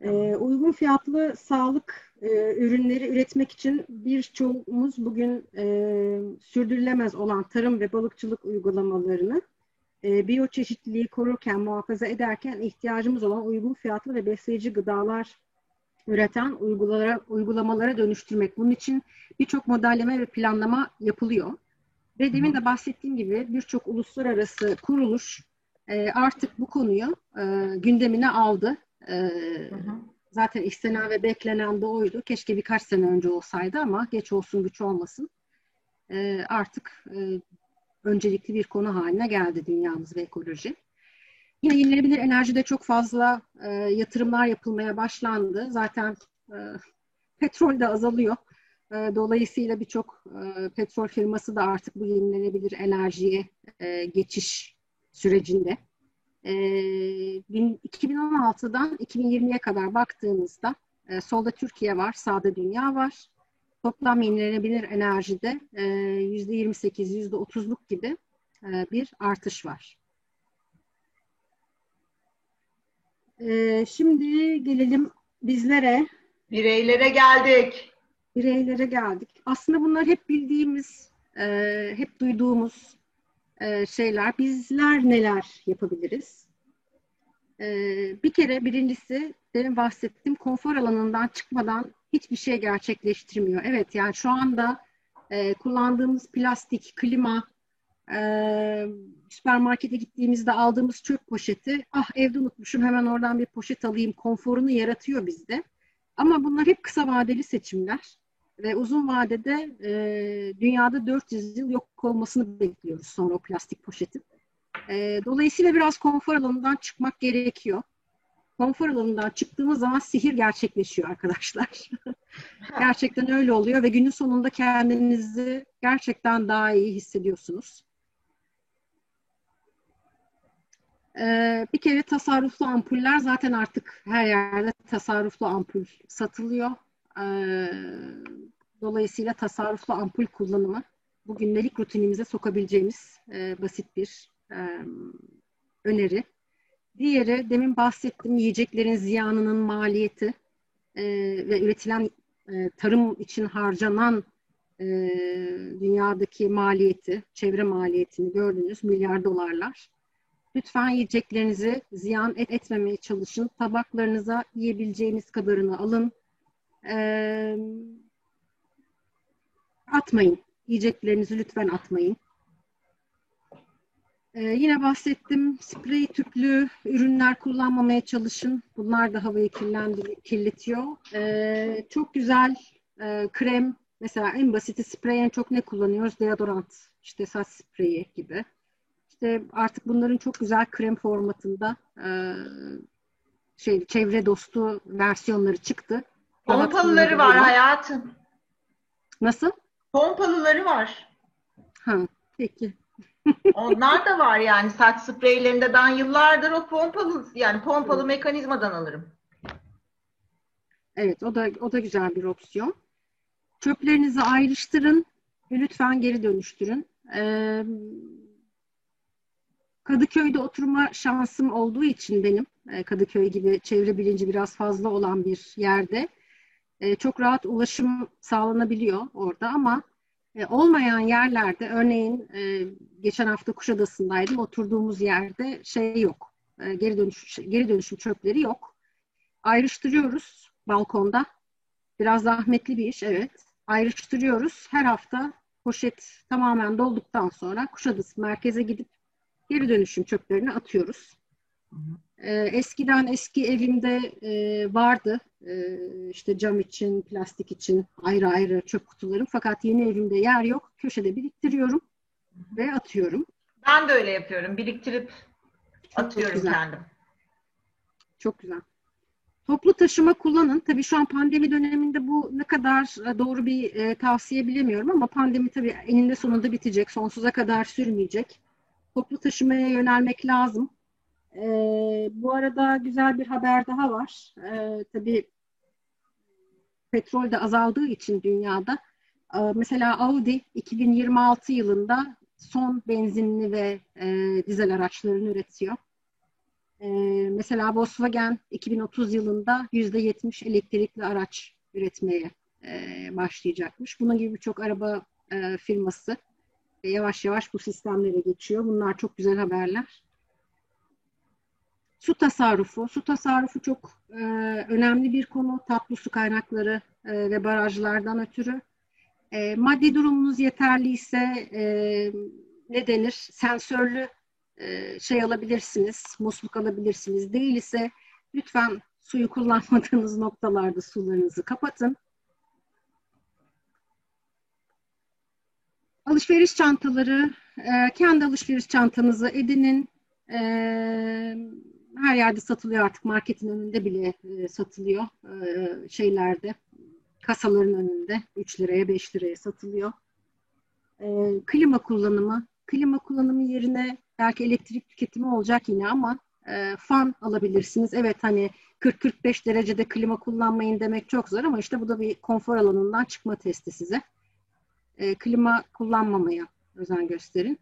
Ee, uygun fiyatlı sağlık e, ürünleri üretmek için birçoğumuz bugün e, sürdürülemez olan tarım ve balıkçılık uygulamalarını e, biyoçeşitliliği korurken, muhafaza ederken ihtiyacımız olan uygun fiyatlı ve besleyici gıdalar üreten uygulamalara, uygulamalara dönüştürmek. Bunun için birçok modelleme ve planlama yapılıyor. Ve demin de bahsettiğim gibi birçok uluslararası kuruluş e, artık bu konuyu e, gündemine aldı. Ee, hı hı. Zaten istenen ve beklenen de oydu. Keşke birkaç sene önce olsaydı ama geç olsun güç olmasın. Ee, artık e, öncelikli bir konu haline geldi dünyamız ve ekoloji. Yine yenilenebilir enerjide çok fazla e, yatırımlar yapılmaya başlandı. Zaten e, petrol de azalıyor. E, dolayısıyla birçok e, petrol firması da artık bu yenilenebilir enerjiye e, geçiş sürecinde. iki bin on altıdan iki bin yirmiye kadar baktığımızda solda Türkiye var, sağda dünya var. Toplam yenilenebilir enerjide yüzde yirmi sekiz, yüzde otuzluk gibi bir artış var. Şimdi gelelim bizlere. Bireylere geldik. Bireylere geldik. Aslında bunlar hep bildiğimiz, hep duyduğumuz şeyler. Bizler neler yapabiliriz? Bir kere birincisi, demin bahsettiğim konfor alanından çıkmadan hiçbir şey gerçekleştirmiyor. Evet, yani şu anda kullandığımız plastik, klima, süpermarkete gittiğimizde aldığımız çöp poşeti, ah evde unutmuşum hemen oradan bir poşet alayım konforunu yaratıyor bizde. Ama bunlar hep kısa vadeli seçimler. Ve uzun vadede e, dünyada dört yüz yıl yok olmasını bekliyoruz sonra o plastik poşetin. E, dolayısıyla biraz konfor alanından çıkmak gerekiyor. Konfor alanından çıktığımız zaman sihir gerçekleşiyor arkadaşlar. Gerçekten öyle oluyor ve günün sonunda kendinizi gerçekten daha iyi hissediyorsunuz. E, bir kere tasarruflu ampuller, zaten artık her yerde tasarruflu ampul satılıyor. Dolayısıyla tasarruflu ampul kullanımı bugünlük rutinimize sokabileceğimiz e, basit bir e, öneri. Diğeri, demin bahsettiğim yiyeceklerin ziyanının maliyeti e, ve üretilen e, tarım için harcanan e, dünyadaki maliyeti, çevre maliyetini gördünüz, milyar dolarlar. Lütfen yiyeceklerinizi ziyan et, etmemeye çalışın. Tabaklarınıza yiyebileceğiniz kadarını alın. Ee, atmayın. Yiyeceklerinizi lütfen atmayın. Ee, yine bahsettim. Sprey tüplü ürünler kullanmamaya çalışın. Bunlar da havayı kirletiyor. Ee, çok güzel e, krem. Mesela en basiti sprey, en çok ne kullanıyoruz? Deodorant. İşte saç spreyi gibi. İşte artık bunların çok güzel krem formatında e, şey, çevre dostu versiyonları çıktı. Pompalıları var hayatım. Nasıl? Pompalıları var. Ha, peki. Onlar da var yani, saç spreylerinde ben yıllardır o pompalı, yani pompalı mekanizmadan alırım. Evet, o da o da güzel bir opsiyon. Çöplerinizi ayrıştırın ve lütfen geri dönüştürün. Ee, Kadıköy'de oturma şansım olduğu için benim, Kadıköy gibi çevre bilinci biraz fazla olan bir yerde çok rahat ulaşım sağlanabiliyor orada, ama olmayan yerlerde, örneğin geçen hafta Kuşadası'ndaydım, oturduğumuz yerde şey yok, geri dönüşüm, geri dönüşüm çöpleri yok. Ayrıştırıyoruz balkonda, biraz zahmetli bir iş, evet. Ayrıştırıyoruz, her hafta poşet tamamen dolduktan sonra Kuşadası merkeze gidip geri dönüşüm çöplerini atıyoruz. Ee, eskiden eski evimde e, vardı e, işte cam için, plastik için ayrı ayrı çöp kutularım. Fakat yeni evimde yer yok. Köşede biriktiriyorum ve atıyorum. Ben de öyle yapıyorum. Biriktirip çok atıyorum, çok güzel. Kendim. Çok güzel. Toplu taşıma kullanın. Tabii şu an pandemi döneminde bu ne kadar doğru bir e, tavsiye bilemiyorum, ama pandemi tabii eninde sonunda bitecek. Sonsuza kadar sürmeyecek. Toplu taşımaya yönelmek lazım. Ee, bu arada güzel bir haber daha var. Ee, tabii petrol de azaldığı için dünyada. Ee, mesela Audi iki bin yirmi altı yılında son benzinli ve e, dizel araçlarını üretiyor. Ee, mesela Volkswagen iki bin otuz yılında yüzde yetmiş elektrikli araç üretmeye e, başlayacakmış. Bunun gibi birçok araba e, firması yavaş yavaş bu sistemlere geçiyor. Bunlar çok güzel haberler. Su tasarrufu. Su tasarrufu çok e, önemli bir konu. Tatlı su kaynakları e, ve barajlardan ötürü. E, maddi durumunuz yeterliyse e, ne denir? Sensörlü e, şey alabilirsiniz, musluk alabilirsiniz. Değil ise lütfen suyu kullanmadığınız noktalarda sularınızı kapatın. Alışveriş çantaları, e, kendi alışveriş çantanızı edinin. E, her yerde satılıyor artık, marketin önünde bile e, satılıyor. E, şeylerde, kasaların önünde üç liraya beş liraya satılıyor. E, klima kullanımı, klima kullanımı yerine belki elektrik tüketimi olacak yine, ama e, fan alabilirsiniz. Evet, hani kırk kırk beş derecede klima kullanmayın demek çok zor, ama işte bu da bir konfor alanından çıkma testi size. E, klima kullanmamaya özen gösterin.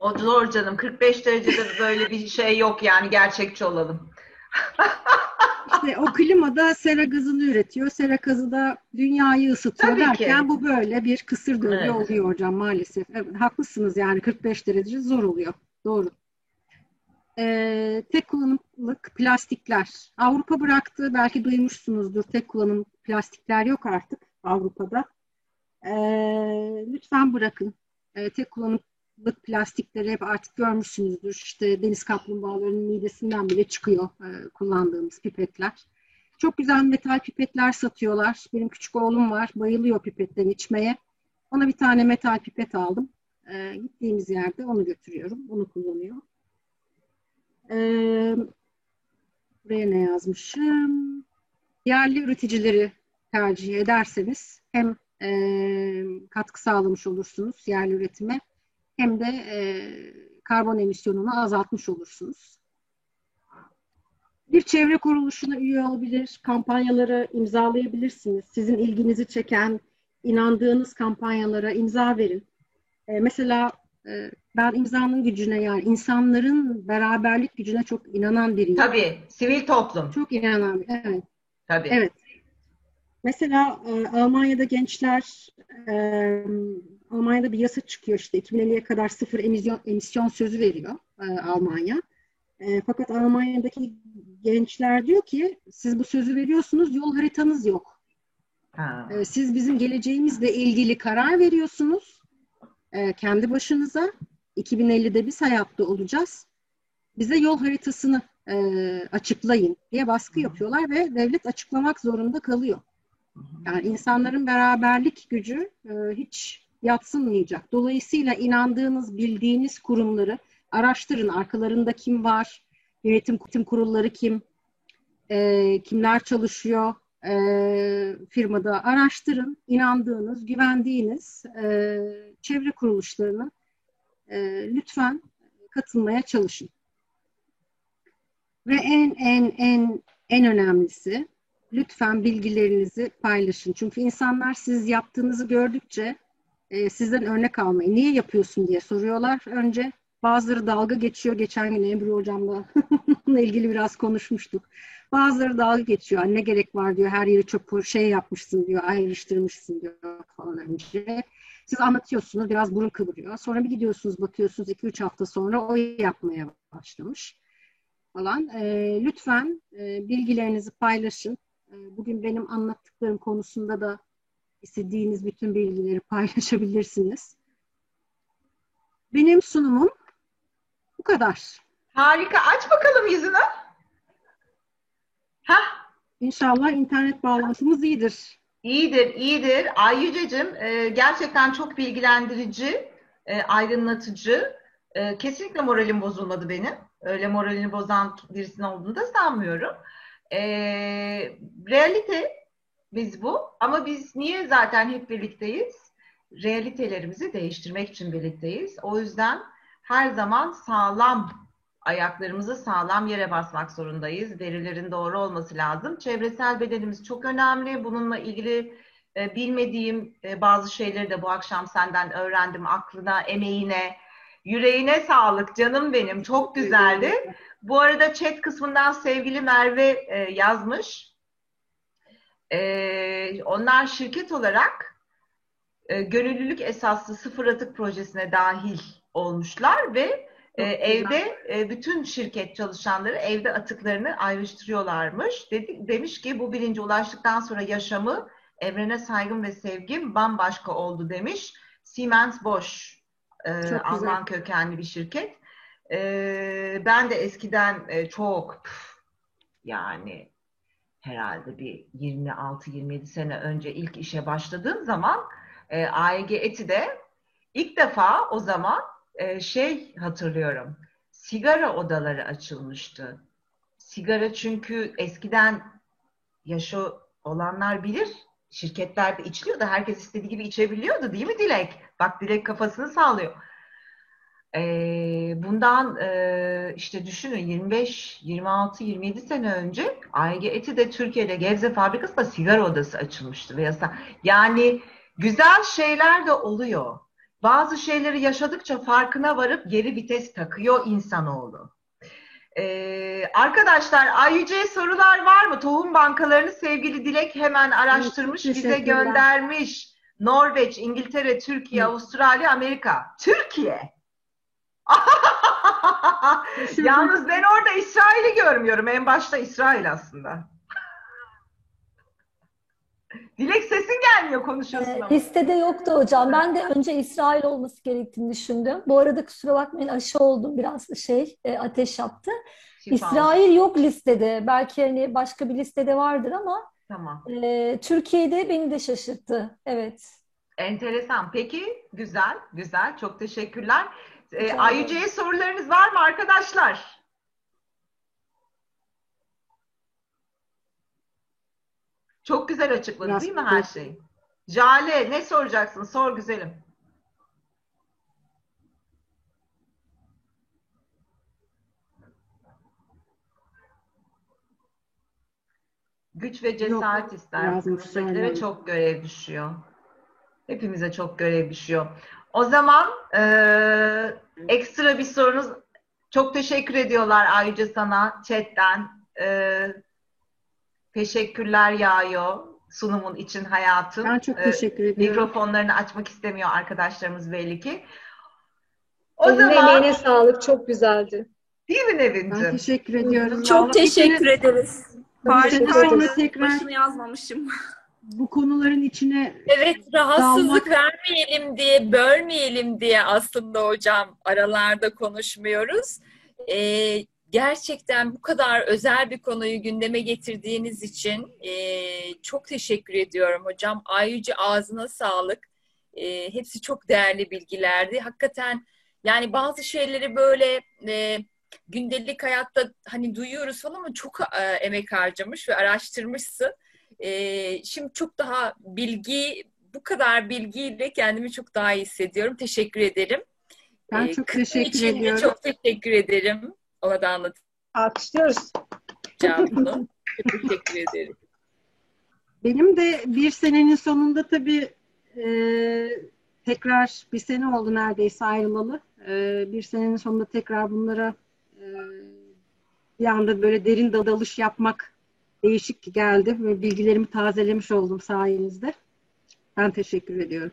O zor canım. kırk beş derecede böyle bir şey yok yani, gerçekçi olalım. İşte o klima da sera gazını üretiyor. Sera gazı da dünyayı ısıtıyor. Tabii derken ki. Bu böyle bir kısır döngü, evet, oluyor hocam maalesef. Evet, haklısınız yani kırk beş derece zor oluyor. Doğru. Ee, tek kullanımlık plastikler. Avrupa bıraktı. Belki duymuşsunuzdur. Tek kullanım plastikler yok artık Avrupa'da. Ee, lütfen bırakın. Ee, tek kullanımlık plastikleri hep artık görmüşsünüzdür. İşte deniz kaplumbağalarının midesinden bile çıkıyor e, kullandığımız pipetler. Çok güzel metal pipetler satıyorlar. Benim küçük oğlum var. Bayılıyor pipetten içmeye. Ona bir tane metal pipet aldım. E, gittiğimiz yerde onu götürüyorum. Onu kullanıyor. E, buraya ne yazmışım? Yerli üreticileri tercih ederseniz hem e, katkı sağlamış olursunuz yerli üretime, hem de e, karbon emisyonunu azaltmış olursunuz. Bir çevre kuruluşuna üye olabilir, kampanyalara imzalayabilirsiniz. Sizin ilginizi çeken, inandığınız kampanyalara imza verin. E, mesela e, ben imzanın gücüne, yani insanların beraberlik gücüne çok inanan biriyim. Tabii, sivil toplum. Çok inanan, evet. Tabii. Evet. Mesela e, Almanya'da gençler, e, Almanya'da bir yasa çıkıyor işte iki bin elliye kadar sıfır emisyon, emisyon sözü veriyor e, Almanya. E, fakat Almanya'daki gençler diyor ki siz bu sözü veriyorsunuz, yol haritanız yok. E, siz bizim geleceğimizle ilgili karar veriyorsunuz e, kendi başınıza. iki bin ellide biz hayatta olacağız. Bize yol haritasını e, açıklayın diye baskı yapıyorlar ve devlet açıklamak zorunda kalıyor. Yani insanların beraberlik gücü e, hiç yadsınmayacak. Dolayısıyla inandığınız, bildiğiniz kurumları araştırın. Arkalarında kim var? Yönetim kurulları kim? E, kimler çalışıyor? E, firmada araştırın. İnandığınız, güvendiğiniz e, çevre kuruluşlarına e, lütfen katılmaya çalışın. Ve en en en en önemlisi, lütfen bilgilerinizi paylaşın. Çünkü insanlar siz yaptığınızı gördükçe e, sizden örnek almayı, niye yapıyorsun diye soruyorlar önce. Bazıları dalga geçiyor. Geçen gün Ebru Hocam'la onunla ilgili biraz konuşmuştuk. Bazıları dalga geçiyor. Ne gerek var diyor. Her yeri çöp şey yapmışsın diyor. Ayrıştırmışsın diyor falan önce. Siz anlatıyorsunuz. Biraz burun kıvırıyor. Sonra bir gidiyorsunuz bakıyorsunuz iki üç hafta sonra o yapmaya başlamış falan. E, lütfen e, bilgilerinizi paylaşın. E, bugün benim anlattıklarım konusunda da istediğiniz bütün bilgileri paylaşabilirsiniz. Benim sunumum bu kadar. Harika. Aç bakalım yüzünü. Hah. İnşallah internet bağlantımız iyidir. İyidir, iyidir. Ayyüce'cim gerçekten çok bilgilendirici, aydınlatıcı. Kesinlikle moralim bozulmadı benim. Öyle moralini bozan birisinin olduğunu da sanmıyorum. Realite biz bu. Ama biz niye zaten hep birlikteyiz? Realitelerimizi değiştirmek için birlikteyiz. O yüzden her zaman sağlam, ayaklarımızı sağlam yere basmak zorundayız. Verilerin doğru olması lazım. Çevresel bedelimiz çok önemli. Bununla ilgili e, bilmediğim e, bazı şeyleri de bu akşam senden öğrendim. Aklına, emeğine, yüreğine sağlık canım benim. Çok güzeldi. Bu arada chat kısmından sevgili Merve e, yazmış. E, onlar şirket olarak e, gönüllülük esaslı sıfır atık projesine dahil olmuşlar ve e, evde e, bütün şirket çalışanları evde atıklarını ayrıştırıyorlarmış. Dedi, demiş ki bu bilince ulaştıktan sonra yaşamı, evrene saygım ve sevgim bambaşka oldu demiş. Siemens Bosch e, Alman kökenli bir şirket. E, ben de eskiden e, çok püf, yani herhalde bir yirmi altı yirmi yedi sene önce ilk işe başladığım zaman e, A E G Eti de ilk defa o zaman şey hatırlıyorum, sigara odaları açılmıştı. Sigara çünkü eskiden yaşı olanlar bilir, şirketlerde içiliyordu, herkes istediği gibi içebiliyordu değil mi Dilek? Bak Dilek kafasını sallıyor. Bundan işte düşünün yirmi beş, yirmi altı, yirmi yedi sene önce A E G Eti'de Türkiye'de Gebze fabrikasında sigara odası açılmıştı. Ve yani güzel şeyler de oluyor. Bazı şeyleri yaşadıkça farkına varıp geri vites takıyor insanoğlu. Ee, arkadaşlar Ayyüce'ye sorular var mı? Tohum bankalarını sevgili Dilek hemen araştırmış, bize göndermiş. Norveç, İngiltere, Türkiye, Hı. Avustralya, Amerika. Türkiye! Yalnız ben orada İsrail'i görmüyorum. En başta İsrail aslında. Dilek sesin gelmiyor konuşuyorsun ama. Listede yoktu hocam. Ben de önce İsrail olması gerektiğini düşündüm. Bu arada kusura bakmayın aşı oldum. Biraz şey ateş yaptı. Şifa. İsrail yok listede. Belki hani başka bir listede vardır ama tamam. E, Türkiye'de beni de şaşırttı. Evet. Enteresan. Peki. Güzel. Güzel. Çok teşekkürler. E, Ayyüce'ye sorularınız var mı arkadaşlar? Çok güzel açıkladın biraz değil mi her şeyi? Jale ne soracaksın? Sor güzelim. Güç ve cesaret yok, ister. Kurumdakilere çok görev düşüyor. Hepimize çok görev düşüyor. O zaman e, ekstra bir sorunuz. Çok teşekkür ediyorlar ayrıca sana chatten. E, Teşekkürler yağıyor sunumun için hayatım. Ben çok teşekkür ee, ediyorum. Mikrofonlarını açmak istemiyor arkadaşlarımız belli ki. O Evin zaman emeğine sağlık, çok güzeldi. Değil mi Nevin'cim? Ben teşekkür ediyorum. Çok Allah teşekkür içine... ederiz. Farkında tekrar başını yazmamışım. Bu konuların içine evet rahatsızlık dalmak... vermeyelim diye, bölmeyelim diye aslında hocam aralarda konuşmuyoruz. Ee, Gerçekten bu kadar özel bir konuyu gündeme getirdiğiniz için e, çok teşekkür ediyorum hocam. Ayyüce ağzına sağlık. E, hepsi çok değerli bilgilerdi. Hakikaten yani bazı şeyleri böyle e, gündelik hayatta hani duyuyoruz falan ama çok e, emek harcamış ve araştırmışsın. E, şimdi çok daha bilgi, bu kadar bilgiyle kendimi çok daha iyi hissediyorum. Teşekkür ederim. Ben e, çok teşekkür ediyorum. Çok teşekkür ederim. Ona da anlatayım. Alkışlıyoruz. Canım. Teşekkür ederim. Benim de bir senenin sonunda tabii e, tekrar bir sene oldu neredeyse ayrılalı. E, bir senenin sonunda tekrar bunlara e, bir anda böyle derin dalış yapmak değişik geldi ve bilgilerimi tazelemiş oldum sayenizde. Ben teşekkür ediyorum.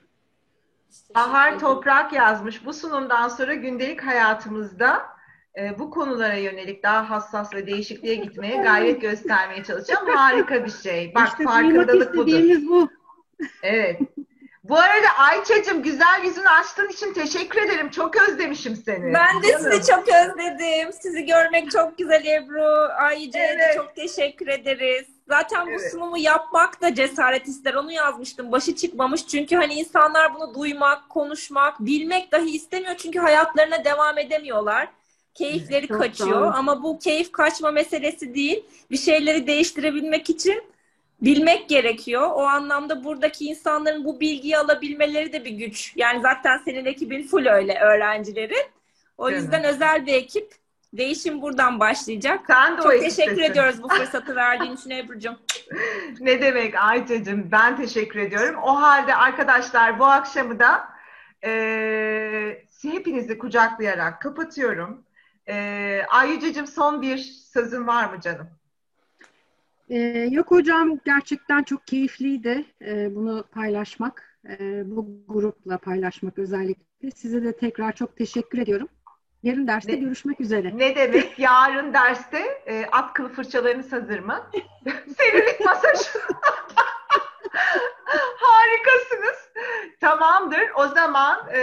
Bahar Toprak yazmış. Bu sunumdan sonra gündelik hayatımızda e, bu konulara yönelik daha hassas ve değişikliğe gitmeye gayret göstermeye çalışacağım. Harika bir şey. Bak işte farkındalık budur. Bu. Evet. Bu arada Ayça'cığım güzel yüzünü açtığın için teşekkür ederim. Çok özlemişim seni. Ben de Canım. sizi çok özledim. Sizi görmek çok güzel Ebru. Ayyüce'ye evet. de çok teşekkür ederiz. Zaten evet. bu sunumu yapmak da cesaret ister. Onu yazmıştım. Başı çıkmamış. Çünkü hani insanlar bunu duymak, konuşmak, bilmek dahi istemiyor. Çünkü hayatlarına devam edemiyorlar. Keyifleri çok kaçıyor. Doğru. Ama bu keyif kaçma meselesi değil. Bir şeyleri değiştirebilmek için bilmek gerekiyor. O anlamda buradaki insanların bu bilgiyi alabilmeleri de bir güç. Yani zaten senin ekibin full öyle öğrencilerin. O evet. yüzden özel bir ekip. Değişim buradan başlayacak. Sen de Çok teşekkür istesin. ediyoruz bu fırsatı verdiğin için Ebru'cum. Ne demek Ayça'cığım, ben teşekkür ediyorum. O halde arkadaşlar bu akşamı da e, hepinizi kucaklayarak kapatıyorum. E, Ayyüce'cığım son bir sözün var mı canım? E, yok hocam, gerçekten çok keyifliydi e, bunu paylaşmak. E, bu grupla paylaşmak özellikle. Size de tekrar çok teşekkür ediyorum. Yarın derste ne, görüşmek üzere. Ne demek? Yarın derste e, at kılı fırçalarınız hazır mı? Selülit masaj. Harikasınız. Tamamdır. O zaman e,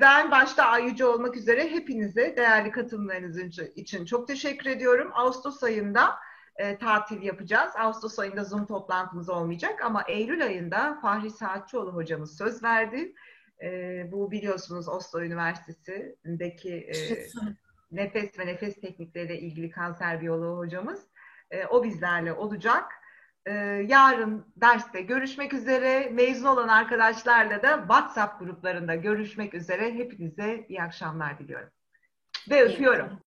ben başta Ayyüce olmak üzere hepinize değerli katılımlarınız için çok teşekkür ediyorum. Ağustos ayında e, tatil yapacağız. Ağustos ayında Zoom toplantımız olmayacak ama Eylül ayında Fahri Saatçioğlu hocamız söz verdi. Ee, bu biliyorsunuz Oslo Üniversitesi'ndeki e, nefes ve nefes teknikleriyle ilgili kanser biyoloğu hocamız. E, o bizlerle olacak. E, yarın derste görüşmek üzere. Mezun olan arkadaşlarla da WhatsApp gruplarında görüşmek üzere. Hepinize iyi akşamlar diliyorum. Ve öpüyorum.